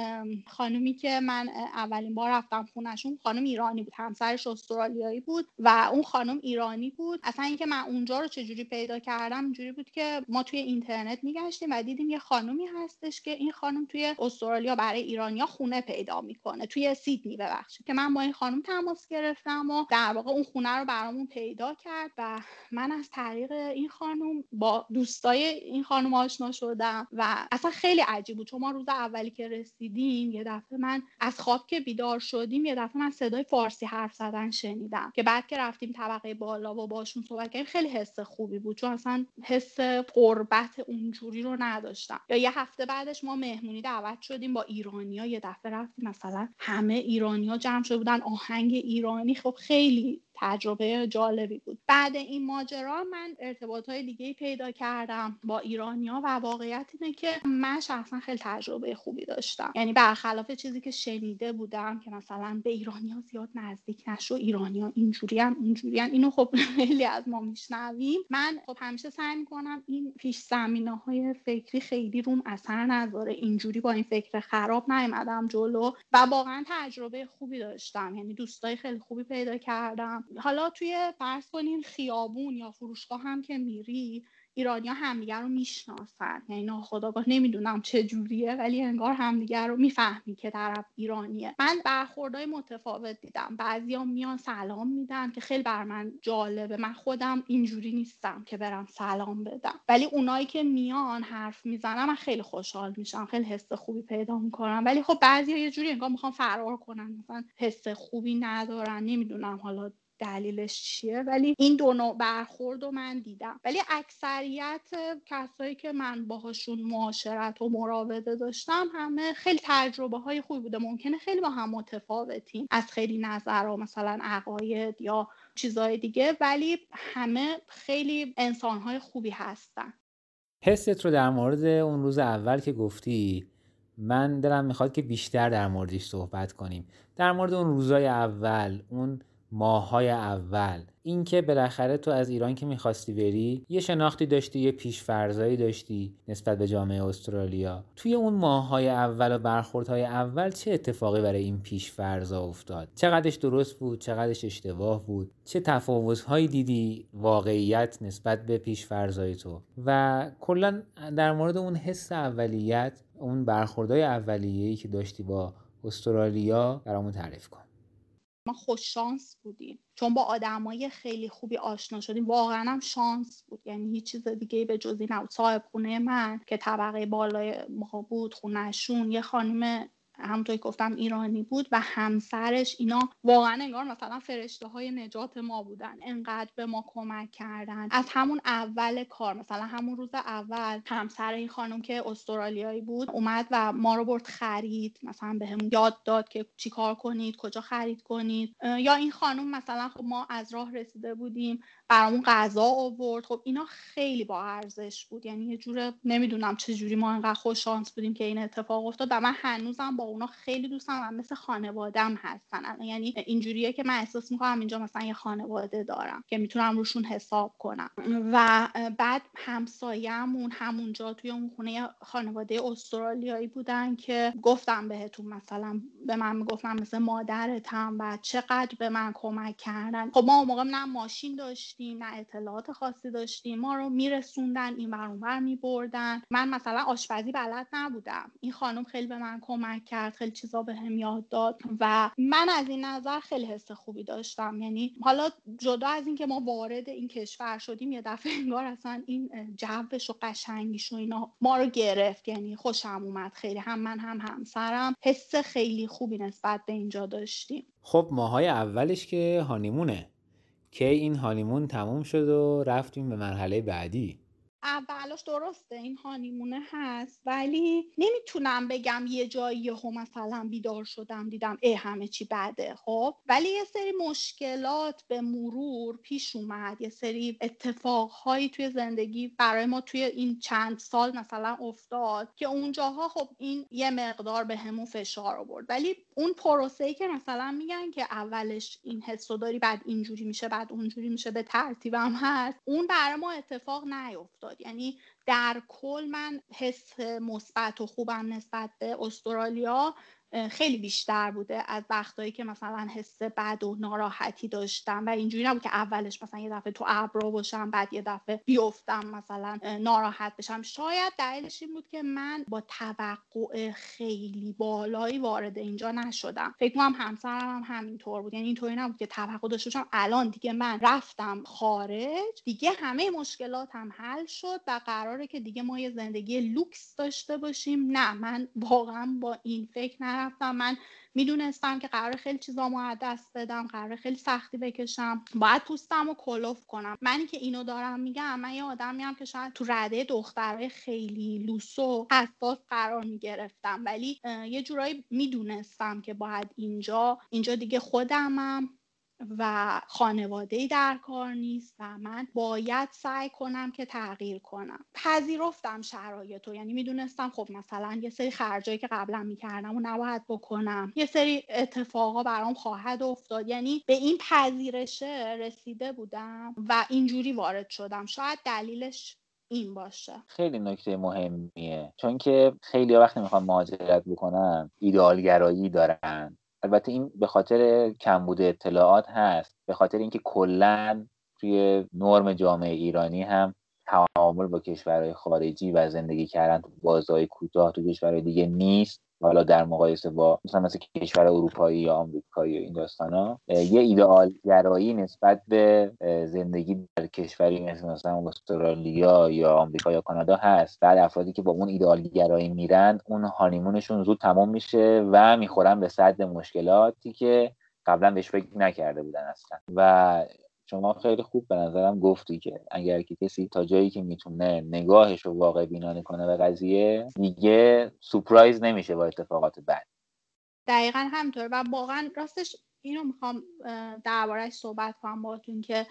خانومی که من اولین بار رفتم خونه‌شون، خانم ایرانی بود، همسرش استرالیایی بود و اون خانم ایرانی بود. اصلا اینکه من اونجا رو چجوری پیدا کردم اینجوری بود که ما توی اینترنت میگشتیم و دیدیم یه خانومی هستش که این خانم توی استرالیا برای ایرانیا خونه پیدا میکنه، توی سیدنی ببخشید، که من با این خانم تماس گرفتم و در واقع اون خونه رو برامون پیدا کرد و من از طریق این خانم با دوستای این خانم آشنا شدم. و اصلا خیلی عجیب بود چون ما روز اولی که رسیدیم یه دفعه من از خواب که بیدار شدیم یه دفعه من صدای فارسی حرف زدن شنیدم، که بعد که رفتیم طبقه بالا و باشون صحبت کردیم خیلی حس خوبی بود چون اصلا حس غربت اونجوری رو نداشتم. یا یه هفته بعدش ما مهمونی دعوت شدیم با ایرانی‌ها، یه دفعه رفتیم مثلا همه ایرانی‌ها جمع شده بودن، آهنگ ایرانی، خب خیلی تجربه جالبی بود. بعد این ماجرا من ارتباطات دیگه پیدا کردم با ایرانی‌ها و واقعیت اینه که من شخصا خیلی تجربه خوبی داشتم. یعنی برخلاف چیزی که شنیده بودم که مثلا به ایرانی‌ها زیاد نزدیک نشو، ایرانی‌ها اینجوریان اونجوریان، اینو خب خیلی از ما میشنویم. من خب همیشه سعی می‌کنم این پیش زمینه‌های فکری خیلی روم اثر نذاره، اینجوری با این فکر خراب نیومدم جلو و واقعا تجربه خوبی داشتم. یعنی دوستای خیلی خوبی پیدا کردم. حالا توی فرض کنین خیابون یا فروشگاه هم که میری ایرانی‌ها همدیگه رو میشناسن، یعنی ناخودآگاه نمیدونم چه جوریه ولی انگار همدیگه رو میفهمی که طرف ایرانیه. من برخوردای متفاوت دیدم، بعضیا میان سلام میدن که خیلی بر من جالبه، من خودم اینجوری نیستم که برم سلام بدم، ولی اونایی که میان حرف میزنن من خیلی خوشحال میشم، خیلی حس خوبی پیدا میکنم. ولی خب بعضیا یه جوری انگار میخوان فرار کنن، مثلا حس خوبی ندارن، نمیدونم حالا دلیلش چیه، ولی این دو نوع برخورد رو من دیدم. ولی اکثریت کسایی که من باهاشون معاشرت و مراوده داشتم همه خیلی تجربه های خوبی بوده. ممکنه خیلی با هم متفاوتیم از خیلی نظر و مثلا عقاید یا چیزهای دیگه، ولی همه خیلی انسانهای خوبی هستن. حست رو در مورد اون روز اول که گفتی من دلم میخواد که بیشتر در موردش صحبت کنیم، در مورد اون روزای اول، اون ماهای اول، این که بالاخره تو از ایران که میخواستی بری یه شناختی داشتی، یه پیشفرضایی داشتی نسبت به جامعه استرالیا. توی اون ماهای اول و برخوردهای اول چه اتفاقی برای این پیشفرضا افتاد؟ چقدرش درست بود، چقدرش اشتباه بود؟ چه تفاوت‌هایی دیدی واقعیت نسبت به پیشفرضای تو؟ و کلا در مورد اون حس اولیت، اون برخوردهای اولیه‌ای که داشتی با استرالیا برامون تعریف کن. ما خوش شانس بودیم چون با آدمای خیلی خوبی آشنا شدیم. واقعا هم شانس بود، یعنی هیچ چیز دیگه به جز این نبود. صاحب خونه من که طبقه بالای ما بود، خونه‌شون یه خانم همونطوری گفتم ایرانی بود و همسرش، اینا واقعا انگار مثلا فرشته‌های نجات ما بودن، انقدر به ما کمک کردن از همون اول کار. مثلا همون روز اول همسر این خانم که استرالیایی بود اومد و ما رو برد خرید، مثلا بهمون یاد داد که چی کار کنید، کجا خرید کنید. یا این خانم مثلا خب ما از راه رسیده بودیم برامون غذا آورد. خب اینا خیلی با ارزش بود، یعنی یه جوره نمیدونم چه جوری ما انقدر خوش شانس بودیم که این اتفاق افتاد. و من هنوزم با اونا خیلی دوستم و مثل خانواده‌ام هستن. یعنی اینجوریه که من احساس می‌کنم اینجا مثلا یه خانواده دارم که میتونم روشون حساب کنم. و بعد همسایه‌مون همونجا توی اون خونه خانواده استرالیایی بودن که گفتم بهتون مثلا به من میگفتن مثل مادرتم و چقدر به من کمک کردن. خب ما اون موقع نه ماشین داشتیم نه اطلاعات خاصی داشتیم، ما رو میرسوندن این ور اون ور می‌بردن. من مثلا آشپزی بلد نبودم، این خانم خیلی به من کمک کرد، خیلی چیزا به هم یاد داد و من از این نظر خیلی حس خوبی داشتم. یعنی حالا جدا از این که ما وارد این کشور شدیم یه دفعه انگار اصلا این جوش و قشنگیش و اینا ما رو گرفت، یعنی خوشم اومد خیلی، هم من هم همسرم حس خیلی خوبی نسبت به اینجا داشتیم. خب ماهای اولش که هانیمونه، که این هانیمون تموم شد و رفتیم به مرحله بعدی. اولاش درسته این هانیمونه هست، ولی نمیتونم بگم یه جایی هم مثلا بیدار شدم دیدم ای همه چی بده. خب ولی یه سری مشکلات به مرور پیش اومد، یه سری اتفاقهایی توی زندگی برای ما توی این چند سال مثلا افتاد که اونجاها خب این یه مقدار به همون فشار آورد. ولی اون پروسه‌ای که مثلا میگن که اولش این حسو داری، بعد اینجوری میشه، بعد اونجوری میشه، به ترتیبم هست، اون برای ما اتفاق نیفتاد. یعنی در کل من حس مثبت و خوبم نسبت به استرالیا خیلی بیشتر بوده از وقتایی که مثلا حس بد و ناراحتی داشتم. و اینجوری نبود که اولش مثلا یه دفعه تو ابرو باشم بعد یه دفعه بیفتم مثلا ناراحت بشم. شاید دلیلش این بود که من با توقع خیلی بالایی وارد اینجا نشدم. فکر کنم همسرم هم همینطور بود، یعنی اینطوری نبود که توقع داشته باشم الان دیگه من رفتم خارج دیگه همه مشکلاتم حل شد و قراره که دیگه ما یه زندگی لوکس داشته باشیم. نه، من واقعا با این فکر نه رفتم. من میدونستم که قراره خیلی چیزا رو دست بدم، قراره خیلی سختی بکشم، باید پوستم رو کلوف کنم. من که اینو دارم میگم، من یه آدمیم که شاید تو رده دخترای خیلی لوسو حساس قرار میگرفتم، ولی یه جورایی میدونستم که باید اینجا اینجا دیگه خودمم و خانواده‌ای در کار نیست و من باید سعی کنم که تغییر کنم. پذیرفتم شرایطو، یعنی میدونستم خب مثلا یه سری خرجایی که قبلا میکردم و نباید بکنم، یه سری اتفاقا برام خواهد افتاد، یعنی به این پذیرشه رسیده بودم و اینجوری وارد شدم. شاید دلیلش این باشه. خیلی نکته مهمیه، چون که خیلی وقت میخوان مهاجرت بکنن ایدئالگرایی دارن. البته این به خاطر کمبود اطلاعات هست، به خاطر اینکه کلاً توی نرم جامعه ایرانی هم تعامل با کشورهای خارجی و زندگی کردن تو بازهای کوتاه تو کشورهای دیگه نیست، حالا در مقایسه با مثلا مثل کشور اروپایی یا آمریکایی و این داستانا. یه ایدئال گرایی نسبت به زندگی در کشوری مثل مثلا استرالیا یا آمریکا یا کانادا هست. بعد افرادی که با اون ایدئال گرایی میرن، اون هانیمونشون زود تمام میشه و میخورن به سد مشکلاتی که قبلا بهش فکر نکرده بودن اصلا. و شما خیلی خوب به نظرم گفتی که اگر که کسی تا جایی که میتونه نگاهش رو واقع بینانه کنه و قضیه، دیگه سورپرایز نمیشه با اتفاقات بعد. دقیقاً همینطور. و واقعاً راستش اینو میخوام درباره‌اش صحبت کنم باهاتون که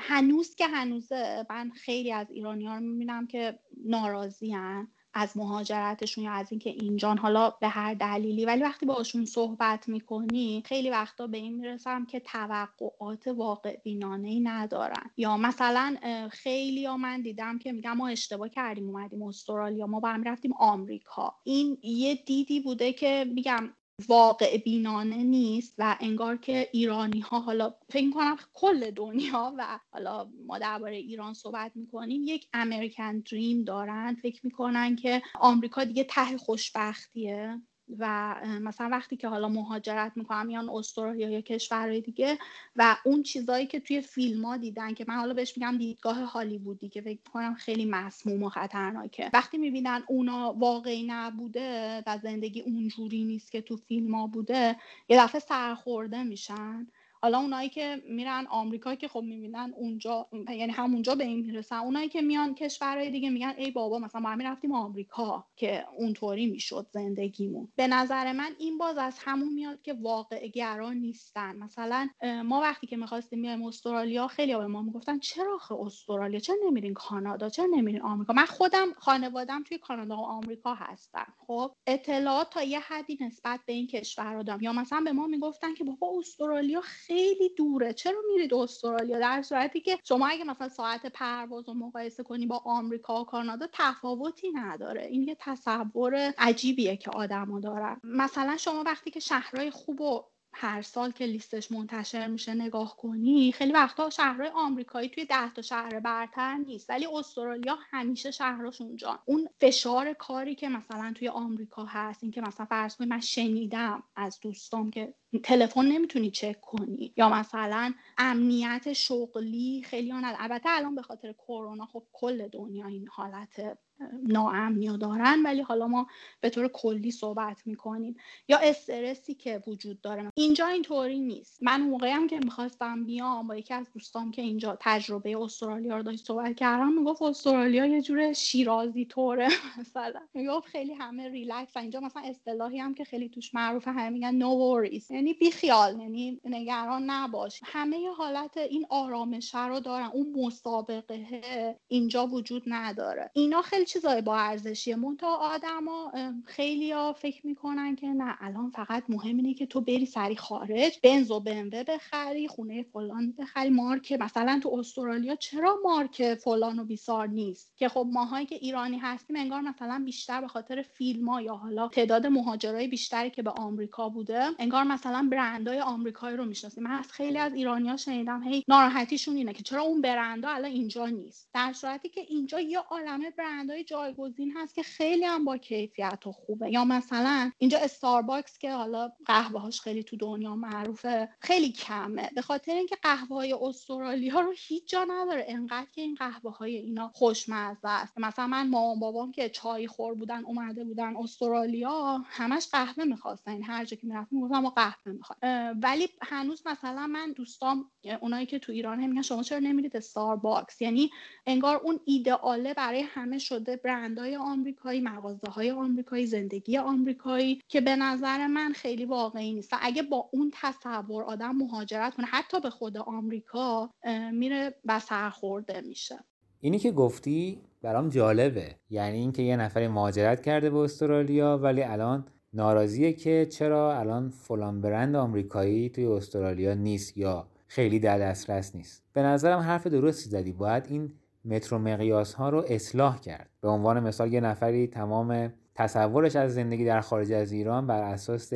هنوز که هنوزه من خیلی از ایرانی‌ها رو میبینم که ناراضی‌ان از مهاجرتشون یا از اینکه اینجان، حالا به هر دلیلی، ولی وقتی باشون صحبت میکنی خیلی وقتا به این میرسم که توقعات واقع بینانه‌ای ندارن. یا مثلا خیلی ها من دیدم که میگم ما اشتباه کردیم اومدیم استرالیا، ما باید میرفتیم آمریکا. این یه دیدی بوده که میگم واقع بینانه نیست و انگار که ایرانی ها، حالا فکر کنم کل دنیا، و حالا ما درباره ایران صحبت میکنیم، یک امریکن دریم دارن. فکر میکنن که آمریکا دیگه ته خوشبختیه و مثلا وقتی که حالا مهاجرت میکنم یا استرالیا یا کشورهای دیگه و اون چیزایی که توی فیلم ها دیدن، که من حالا بهش میگم دیدگاه هالیوودی که فکر کنم خیلی مسموم و خطرناکه، وقتی میبینن اونا واقعی نبوده و زندگی اونجوری نیست که تو فیلم ها بوده، یه دفعه سرخورده میشن. حالا اونایی که میرن آمریکا که خب میبینن اونجا، یعنی همونجا به این میرسن. اونایی که میان کشورهای دیگه میگن ای بابا مثلا ما میرفتیم آمریکا که اونطوری میشد زندگیمون. به نظر من این باز از همون میاد که واقع گرا نیستن. مثلا ما وقتی که میخواستیم بیایم استرالیا، خیلی به ما میگفتن چرا خه استرالیا، چرا نمیرین کانادا، چرا نمیرین آمریکا. من خودم خانواده‌ام توی کانادا و آمریکا هستن، خب اطلاعات تا یه حدی نسبت به این کشورها دارم. یا مثلا به ما میگفتن که بابا استرالیا خیلی دوره، چرا میرید استرالیا، در صورتی که شما اگه مثلا ساعت پرواز رو مقایسه کنی با آمریکا و کانادا تفاوتی نداره. این یه تصور عجیبیه که آدما دارن. مثلا شما وقتی که شهرهای خوب و هر سال که لیستش منتشر میشه نگاه کنی، خیلی وقتا شهرهای آمریکایی توی ده تا شهر برتر نیست، ولی استرالیا همیشه شهرش اونجا. اون فشار کاری که مثلا توی آمریکا هست، این که مثلا فرض کنید من شنیدم از دوستام که تلفن نمیتونی چک کنی، یا مثلا امنیت شغلی خیلی اون، البته الان به خاطر کرونا خب کل دنیا این حالت ناامنی دارن، ولی حالا ما به طور کلی صحبت میکنیم. یا استرسی که وجود داره، اینجا اینطوری نیست. من موقعی هم که میخواستم بیام با یکی از دوستام که اینجا تجربه استرالیا رو داشت صحبت کردم، میگفت استرالیا یه جور شیرازی طوره مثلا، میگفت خیلی همه ریلکس. اینجا مثلا اصطلاحی هم که خیلی توش معروفه، همه میگن نو وریز، یعنی بی خیال، یعنی نگران نباش. همه ی حالت این آرامش رو دارن، اون مسابقه اینجا وجود نداره. اینا خیلی چیزای با ارزشیه، منتها آدما خیلیا فکر میکنن که نه الان فقط مهم اینه که تو بری سری خارج، بنز و بمو بخری، خونه فلان بخری، مارک مثلا تو استرالیا چرا مارک فلان و بیسار نیست، که خب ماهایی که ایرانی هستیم انگار مثلا بیشتر به خاطر فیلم‌ها یا حالا تعداد مهاجرای بیشتری که به آمریکا بوده، انگار مثلا برندهای آمریکایی رو میشناسیم. من خیلی از ایرانی‌ها شنیدم هی ناراحتیشون اینه که چرا اون برندها الان اینجا نیست، در صورتی که اینجا یه عالمه برندهای جایگزین هست که خیلی هم با کیفیت و خوبه. یا مثلا اینجا استارباکس که حالا قهوه‌هاش خیلی تو دنیا معروفه، خیلی کمه، به خاطر اینکه قهوه‌های استرالیا رو هیچ جا نداره، انقدر که این قهوه‌های اینا خوشمزه است. مثلا من مامان بابام که چای خور بودن اومده بودن استرالیا، همش قهوه می‌خواستن، هر جا که می‌رفتیم گفتم ما قهوه سختم بخواد. ولی هنوز مثلا من دوستام اونایی که تو ایران هم میگن شما چرا نمیرید استارباکس؟ یعنی انگار اون ایدئاله برای همه شده برندهای آمریکایی، مغازه‌های آمریکایی، زندگی آمریکایی، که به نظر من خیلی واقعی نیست. و اگه با اون تصور آدم مهاجرت کنه حتی به خود آمریکا، میره و سرخورده میشه. اینی که گفتی برام جالبه، یعنی اینکه یه نفری مهاجرت کرده به استرالیا ولی الان ناراضیه که چرا الان فلان برند آمریکایی توی استرالیا نیست یا خیلی در دسترس نیست. به نظرم حرف درستی زدی، باید این متر و مقیاس ها رو اصلاح کرد. به عنوان مثال یه نفری تمام تصورش از زندگی در خارج از ایران بر اساس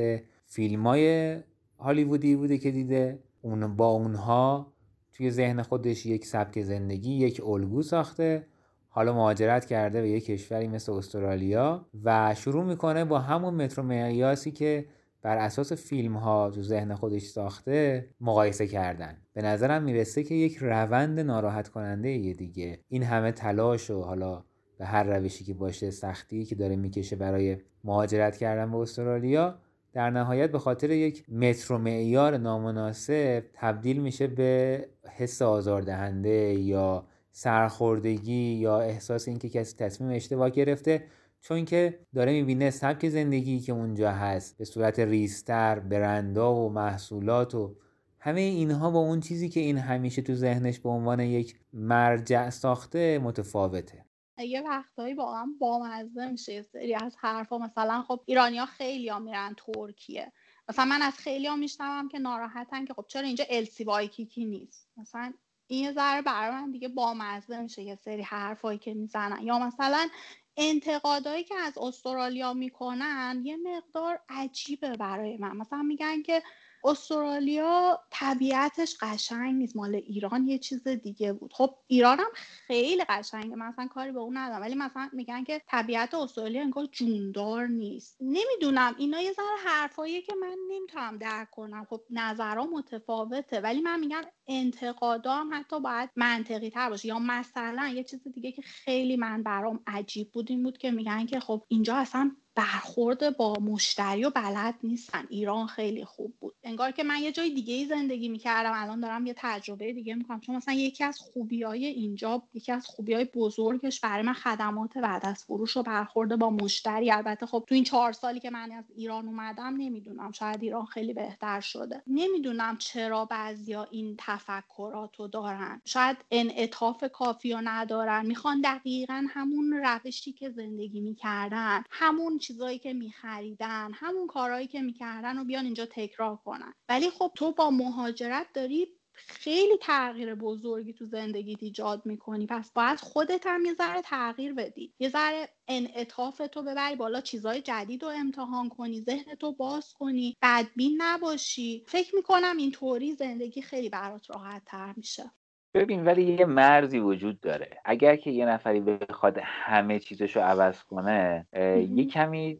فیلمای هالیوودی بوده که دیده، اون با اونها توی ذهن خودش یک سبک زندگی، یک الگو ساخته. حالا مهاجرت کرده به یک کشوری مثل استرالیا و شروع میکنه با همون متر و مقیاسی که بر اساس فیلم ها تو ذهن خودش ساخته مقایسه کردن. به نظرم میرسه که یک روند ناراحت کننده یه دیگه. این همه تلاش و حالا به هر روشی که باشه، سختی که داره میکشه برای مهاجرت کردن به استرالیا، در نهایت به خاطر یک متر و معیار نامناسب تبدیل میشه به حس آزاردهنده یا سرخوردگی یا احساس اینکه کسی تصمیم اشتباه گرفته، چون که داره میبینه سبک زندگی که اونجا هست به صورت ریستر، برندا و محصولات و همه اینها با اون چیزی که این همیشه تو ذهنش به عنوان یک مرجع ساخته متفاوته. یه وقتایی واقعا بامزه میشه یه سری از حرفا. مثلا خب ایرانی‌ها خیلی‌ها میرن ترکیه، مثلا من از خیلی‌ها میشنوم که ناراحتن که خب چرا اینجا ال‌سی وای کیکی نیست. مثلا این یه ذره برای من دیگه بامزه میشه یه سری حرفایی که میزنن. یا مثلا انتقادایی که از استرالیا میکنن یه مقدار عجیبه برای من. مثلا میگن که استرالیا طبیعتش قشنگ نیست، مال ایران یه چیز دیگه بود. خب ایران هم خیلی قشنگه، من اصلا کاری به اون ندارم، ولی مثلا میگن که طبیعت استرالیا انگار جوندار نیست. نمیدونم، اینا یه ذره حرفاییه که من نمیتونم درک کنم. خب نظرها متفاوته، ولی من میگم انتقادام حتی باید منطقی تر باشه. یا مثلا یه چیز دیگه که خیلی من برام عجیب بود این بود که میگن که خب اینجا اصلا برخورد با مشتری و بلد نیستن، ایران خیلی خوب بود. انگار که من یه جای دیگه‌ای زندگی می‌کردم، الان دارم یه تجربه دیگه می‌کنم. چون مثلا یکی از خوبی‌های اینجا، یکی از خوبی‌های بزرگش برای من خدمات بعد از فروش و برخورد با مشتری. البته خب تو این چهار سالی که من از ایران اومدم نمیدونم، شاید ایران خیلی بهتر شده. نمیدونم چرا بعضیا این تفکراتو دارن، شاید انعطاف کافیو ندارن، میخوان دقیقاً همون روشی که زندگی می‌کردن، همون چیزایی که می‌خریدن، همون کارهایی که می‌کردن و بیان اینجا تکرار کنن. ولی خب تو با مهاجرت داری خیلی تغییر بزرگی تو زندگیت ایجاد می‌کنی، پس باید خودت هم یه ذره تغییر بدی، یه ذره انعطافتو ببری بالا، چیزای جدید رو امتحان کنی، ذهنتو باز کنی، بدبین نباشی. فکر می‌کنم اینطوری زندگی خیلی برات راحت‌تر میشه. ببین، ولی یه مرزی وجود داره. اگر که یه نفری بخواد همه چیزشو عوض کنه، یه کمی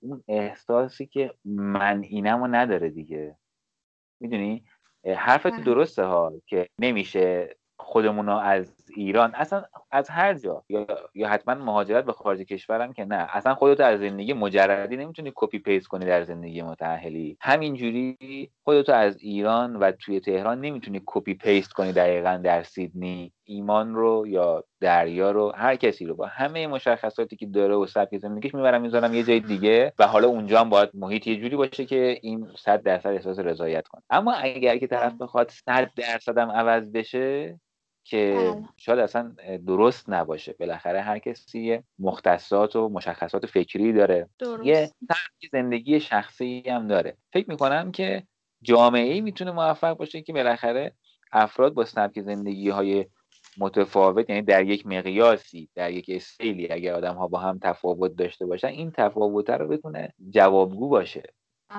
اون احساسی که من اینمو نداره دیگه. میدونی حرفت درسته ها، که نمیشه خودمون رو از ایران اصلا از هر جا یا یا حتما مهاجرت به خارج کشورم که نه، اصلا خودت از زندگی مجردی نمیتونی کپی پیست کنی در زندگی متأهلی. همینجوری خودت از ایران و توی تهران نمیتونی کپی پیست کنی دقیقاً در سیدنی ایمان رو یا دریا رو، هر کسی رو با همه مشخصاتی که داره و سبک زندگیش میبرم میذارم یه جای دیگه و حالا اونجا هم باید محیط یه جوری باشه که این صد درصد احساس رضایت کنه. اما اگر که طرف بخواد صد درصد هم عوض بشه که شاید اصلا درست نباشه. بالاخره هر کسی مختصات و مشخصات فکری داره، درست. یه سبک زندگی شخصی هم داره. فکر میکنم که جامعه‌ای میتونه موفق باشه که بالاخره افراد با سبک زندگی‌های متفاوت، یعنی در یک مقیاسی، در یک استیلی، اگر آدم ها با هم تفاوت داشته باشن، این تفاوت رو بتونه جوابگو باشه.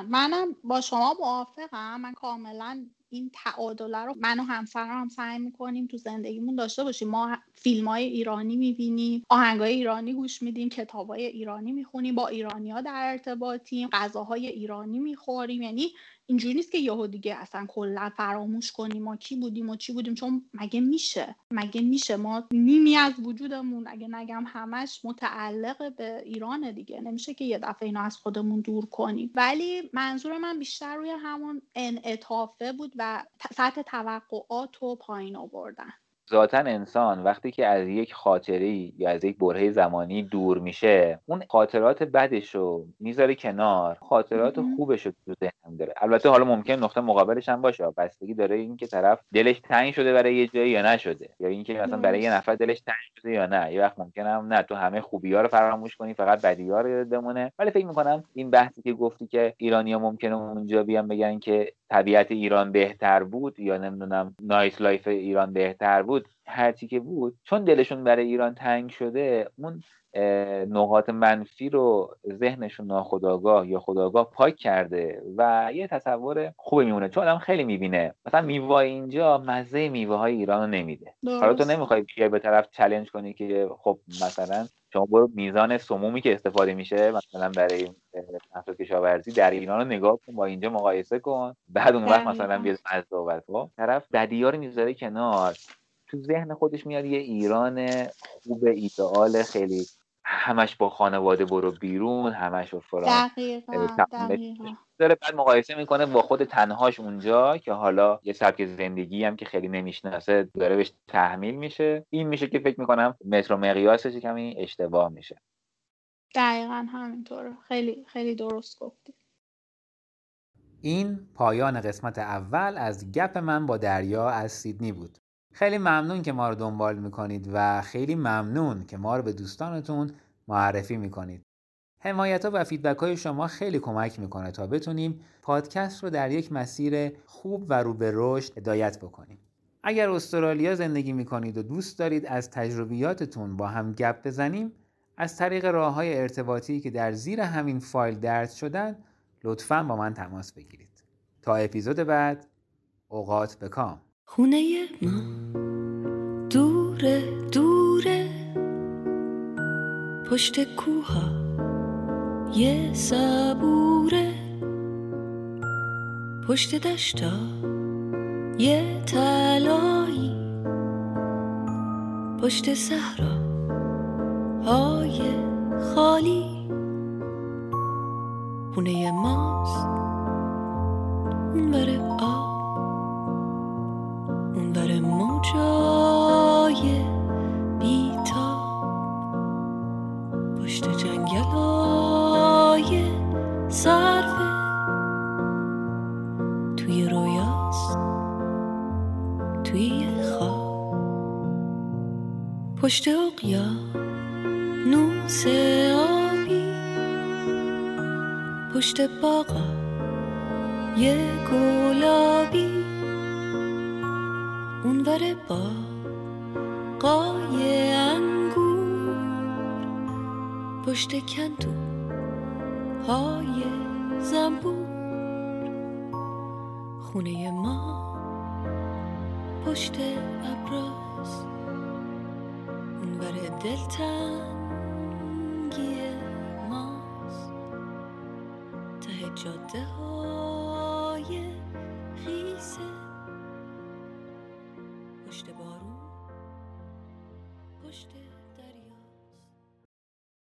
منم با شما موافقم. من کاملا این تعادله رو من و همسرم هم سعی میکنیم تو زندگیمون داشته باشیم. ما فیلم‌های ایرانی میبینیم، آهنگای ایرانی گوش میدیم، کتابای ایرانی میخونیم، با ایرانی‌ها در ارتباطیم، غذاهای ایرانی میخوریم. یعنی اینجوری نیست که یهو دیگه اصلا کلا فراموش کنیم ما کی بودیم و چی بودیم، چون مگه میشه مگه میشه ما نیمی از وجودمون، اگه نگم همش، متعلق به ایران دیگه، نمیشه که یه دفعه اینا از خودمون دور کنیم. ولی منظور من بیشتر روی همون انعطافه بود و سطح توقعات رو پایین آوردن. ذاتاً انسان وقتی که از یک خاطره یا از یک برهه زمانی دور میشه، اون خاطرات بدش رو میذاره کنار، خاطرات خوبش رو تو ذهن داره. البته حالا ممکن نقطه مقابلش هم باشه، بستگی داره این که طرف دلش تنگ شده برای یه جایی یا نشده، یا این که مثلا برای یه نفر دلش تنگ شده یا نه. یه وقت ممکنه هم نه، تو همه خوبی‌ها رو فراموش کنی، فقط بدی‌ها رو یاد بمونه. ولی فکر می‌کنم این بحثی که گفتی که ایرانی‌ها ممکنه اونجا بیان بگن که طبیعت ایران بهتر بود یا نمیدونم نایت لایف ایران بهتر بود، هرچی که بود، چون دلشون برای ایران تنگ شده، اون نقاط منفی رو ذهنشون ناخودآگاه یا خودآگاه پاک کرده و یه تصور خوبی میمونه. چون آدم خیلی میبینه مثلا میوه اینجا مزه میوه های ایران رو نمیده. حالا تو نمیخوای بیای به طرف چالش کنی که خب مثلا شما برو میزان سمومی که استفاده میشه مثلا برای محصول کشاورزی در ایران رو نگاه کن، با اینجا مقایسه کن، بعد اون وقت مثلا بیاد از صحبت کن. طرف بدی‌ها رو میذاره کنار، تو ذهن خودش میاد یه ایران خوب ایدئال، خیلی همش با خانواده برو بیرون، همش با فرار داره. بعد مقایسه میکنه با خود تنهاش اونجا که حالا یه سبک زندگی هم که خیلی نمیشناسه داره بهش تحمیل میشه. این میشه که فکر میکنم متر و مقیاسش کمی اشتباه میشه. دقیقاً همینطوره، خیلی خیلی درست گفتی. این پایان قسمت اول از گپ من با دریا از سیدنی بود. خیلی ممنون که ما رو دنبال میکنید و خیلی ممنون که ما رو به دوستانتون معرفی میکنید. حمایت ها و فیدبک های شما خیلی کمک میکنه تا بتونیم پادکست رو در یک مسیر خوب و رو به رشد هدایت بکنیم. اگر استرالیا زندگی میکنید و دوست دارید از تجربیاتتون با هم گپ بزنیم، از طریق راههای ارتباطی که در زیر همین فایل درج شدن لطفاً با من تماس بگیرید. تا اپیزود بعد، اوقات بکام. خونه ما دوره دوره پشت کوها یه سبوره، پشت دشتا یه تلایی، پشت صحرا های خالی. خونه ماست اون بره آ بر موجای بیتاب، پشت جنگلای صرفه، توی رویاست توی خواب، پشت اقیا نوس آبی، پشت باقا یه گلابی، اون بره با قای انگور، پشت کندو های زنبور. خونه ما پشت ابراز، اون بره دلتنگی ماست، ته جاده های خیسه، پشت بارون پشت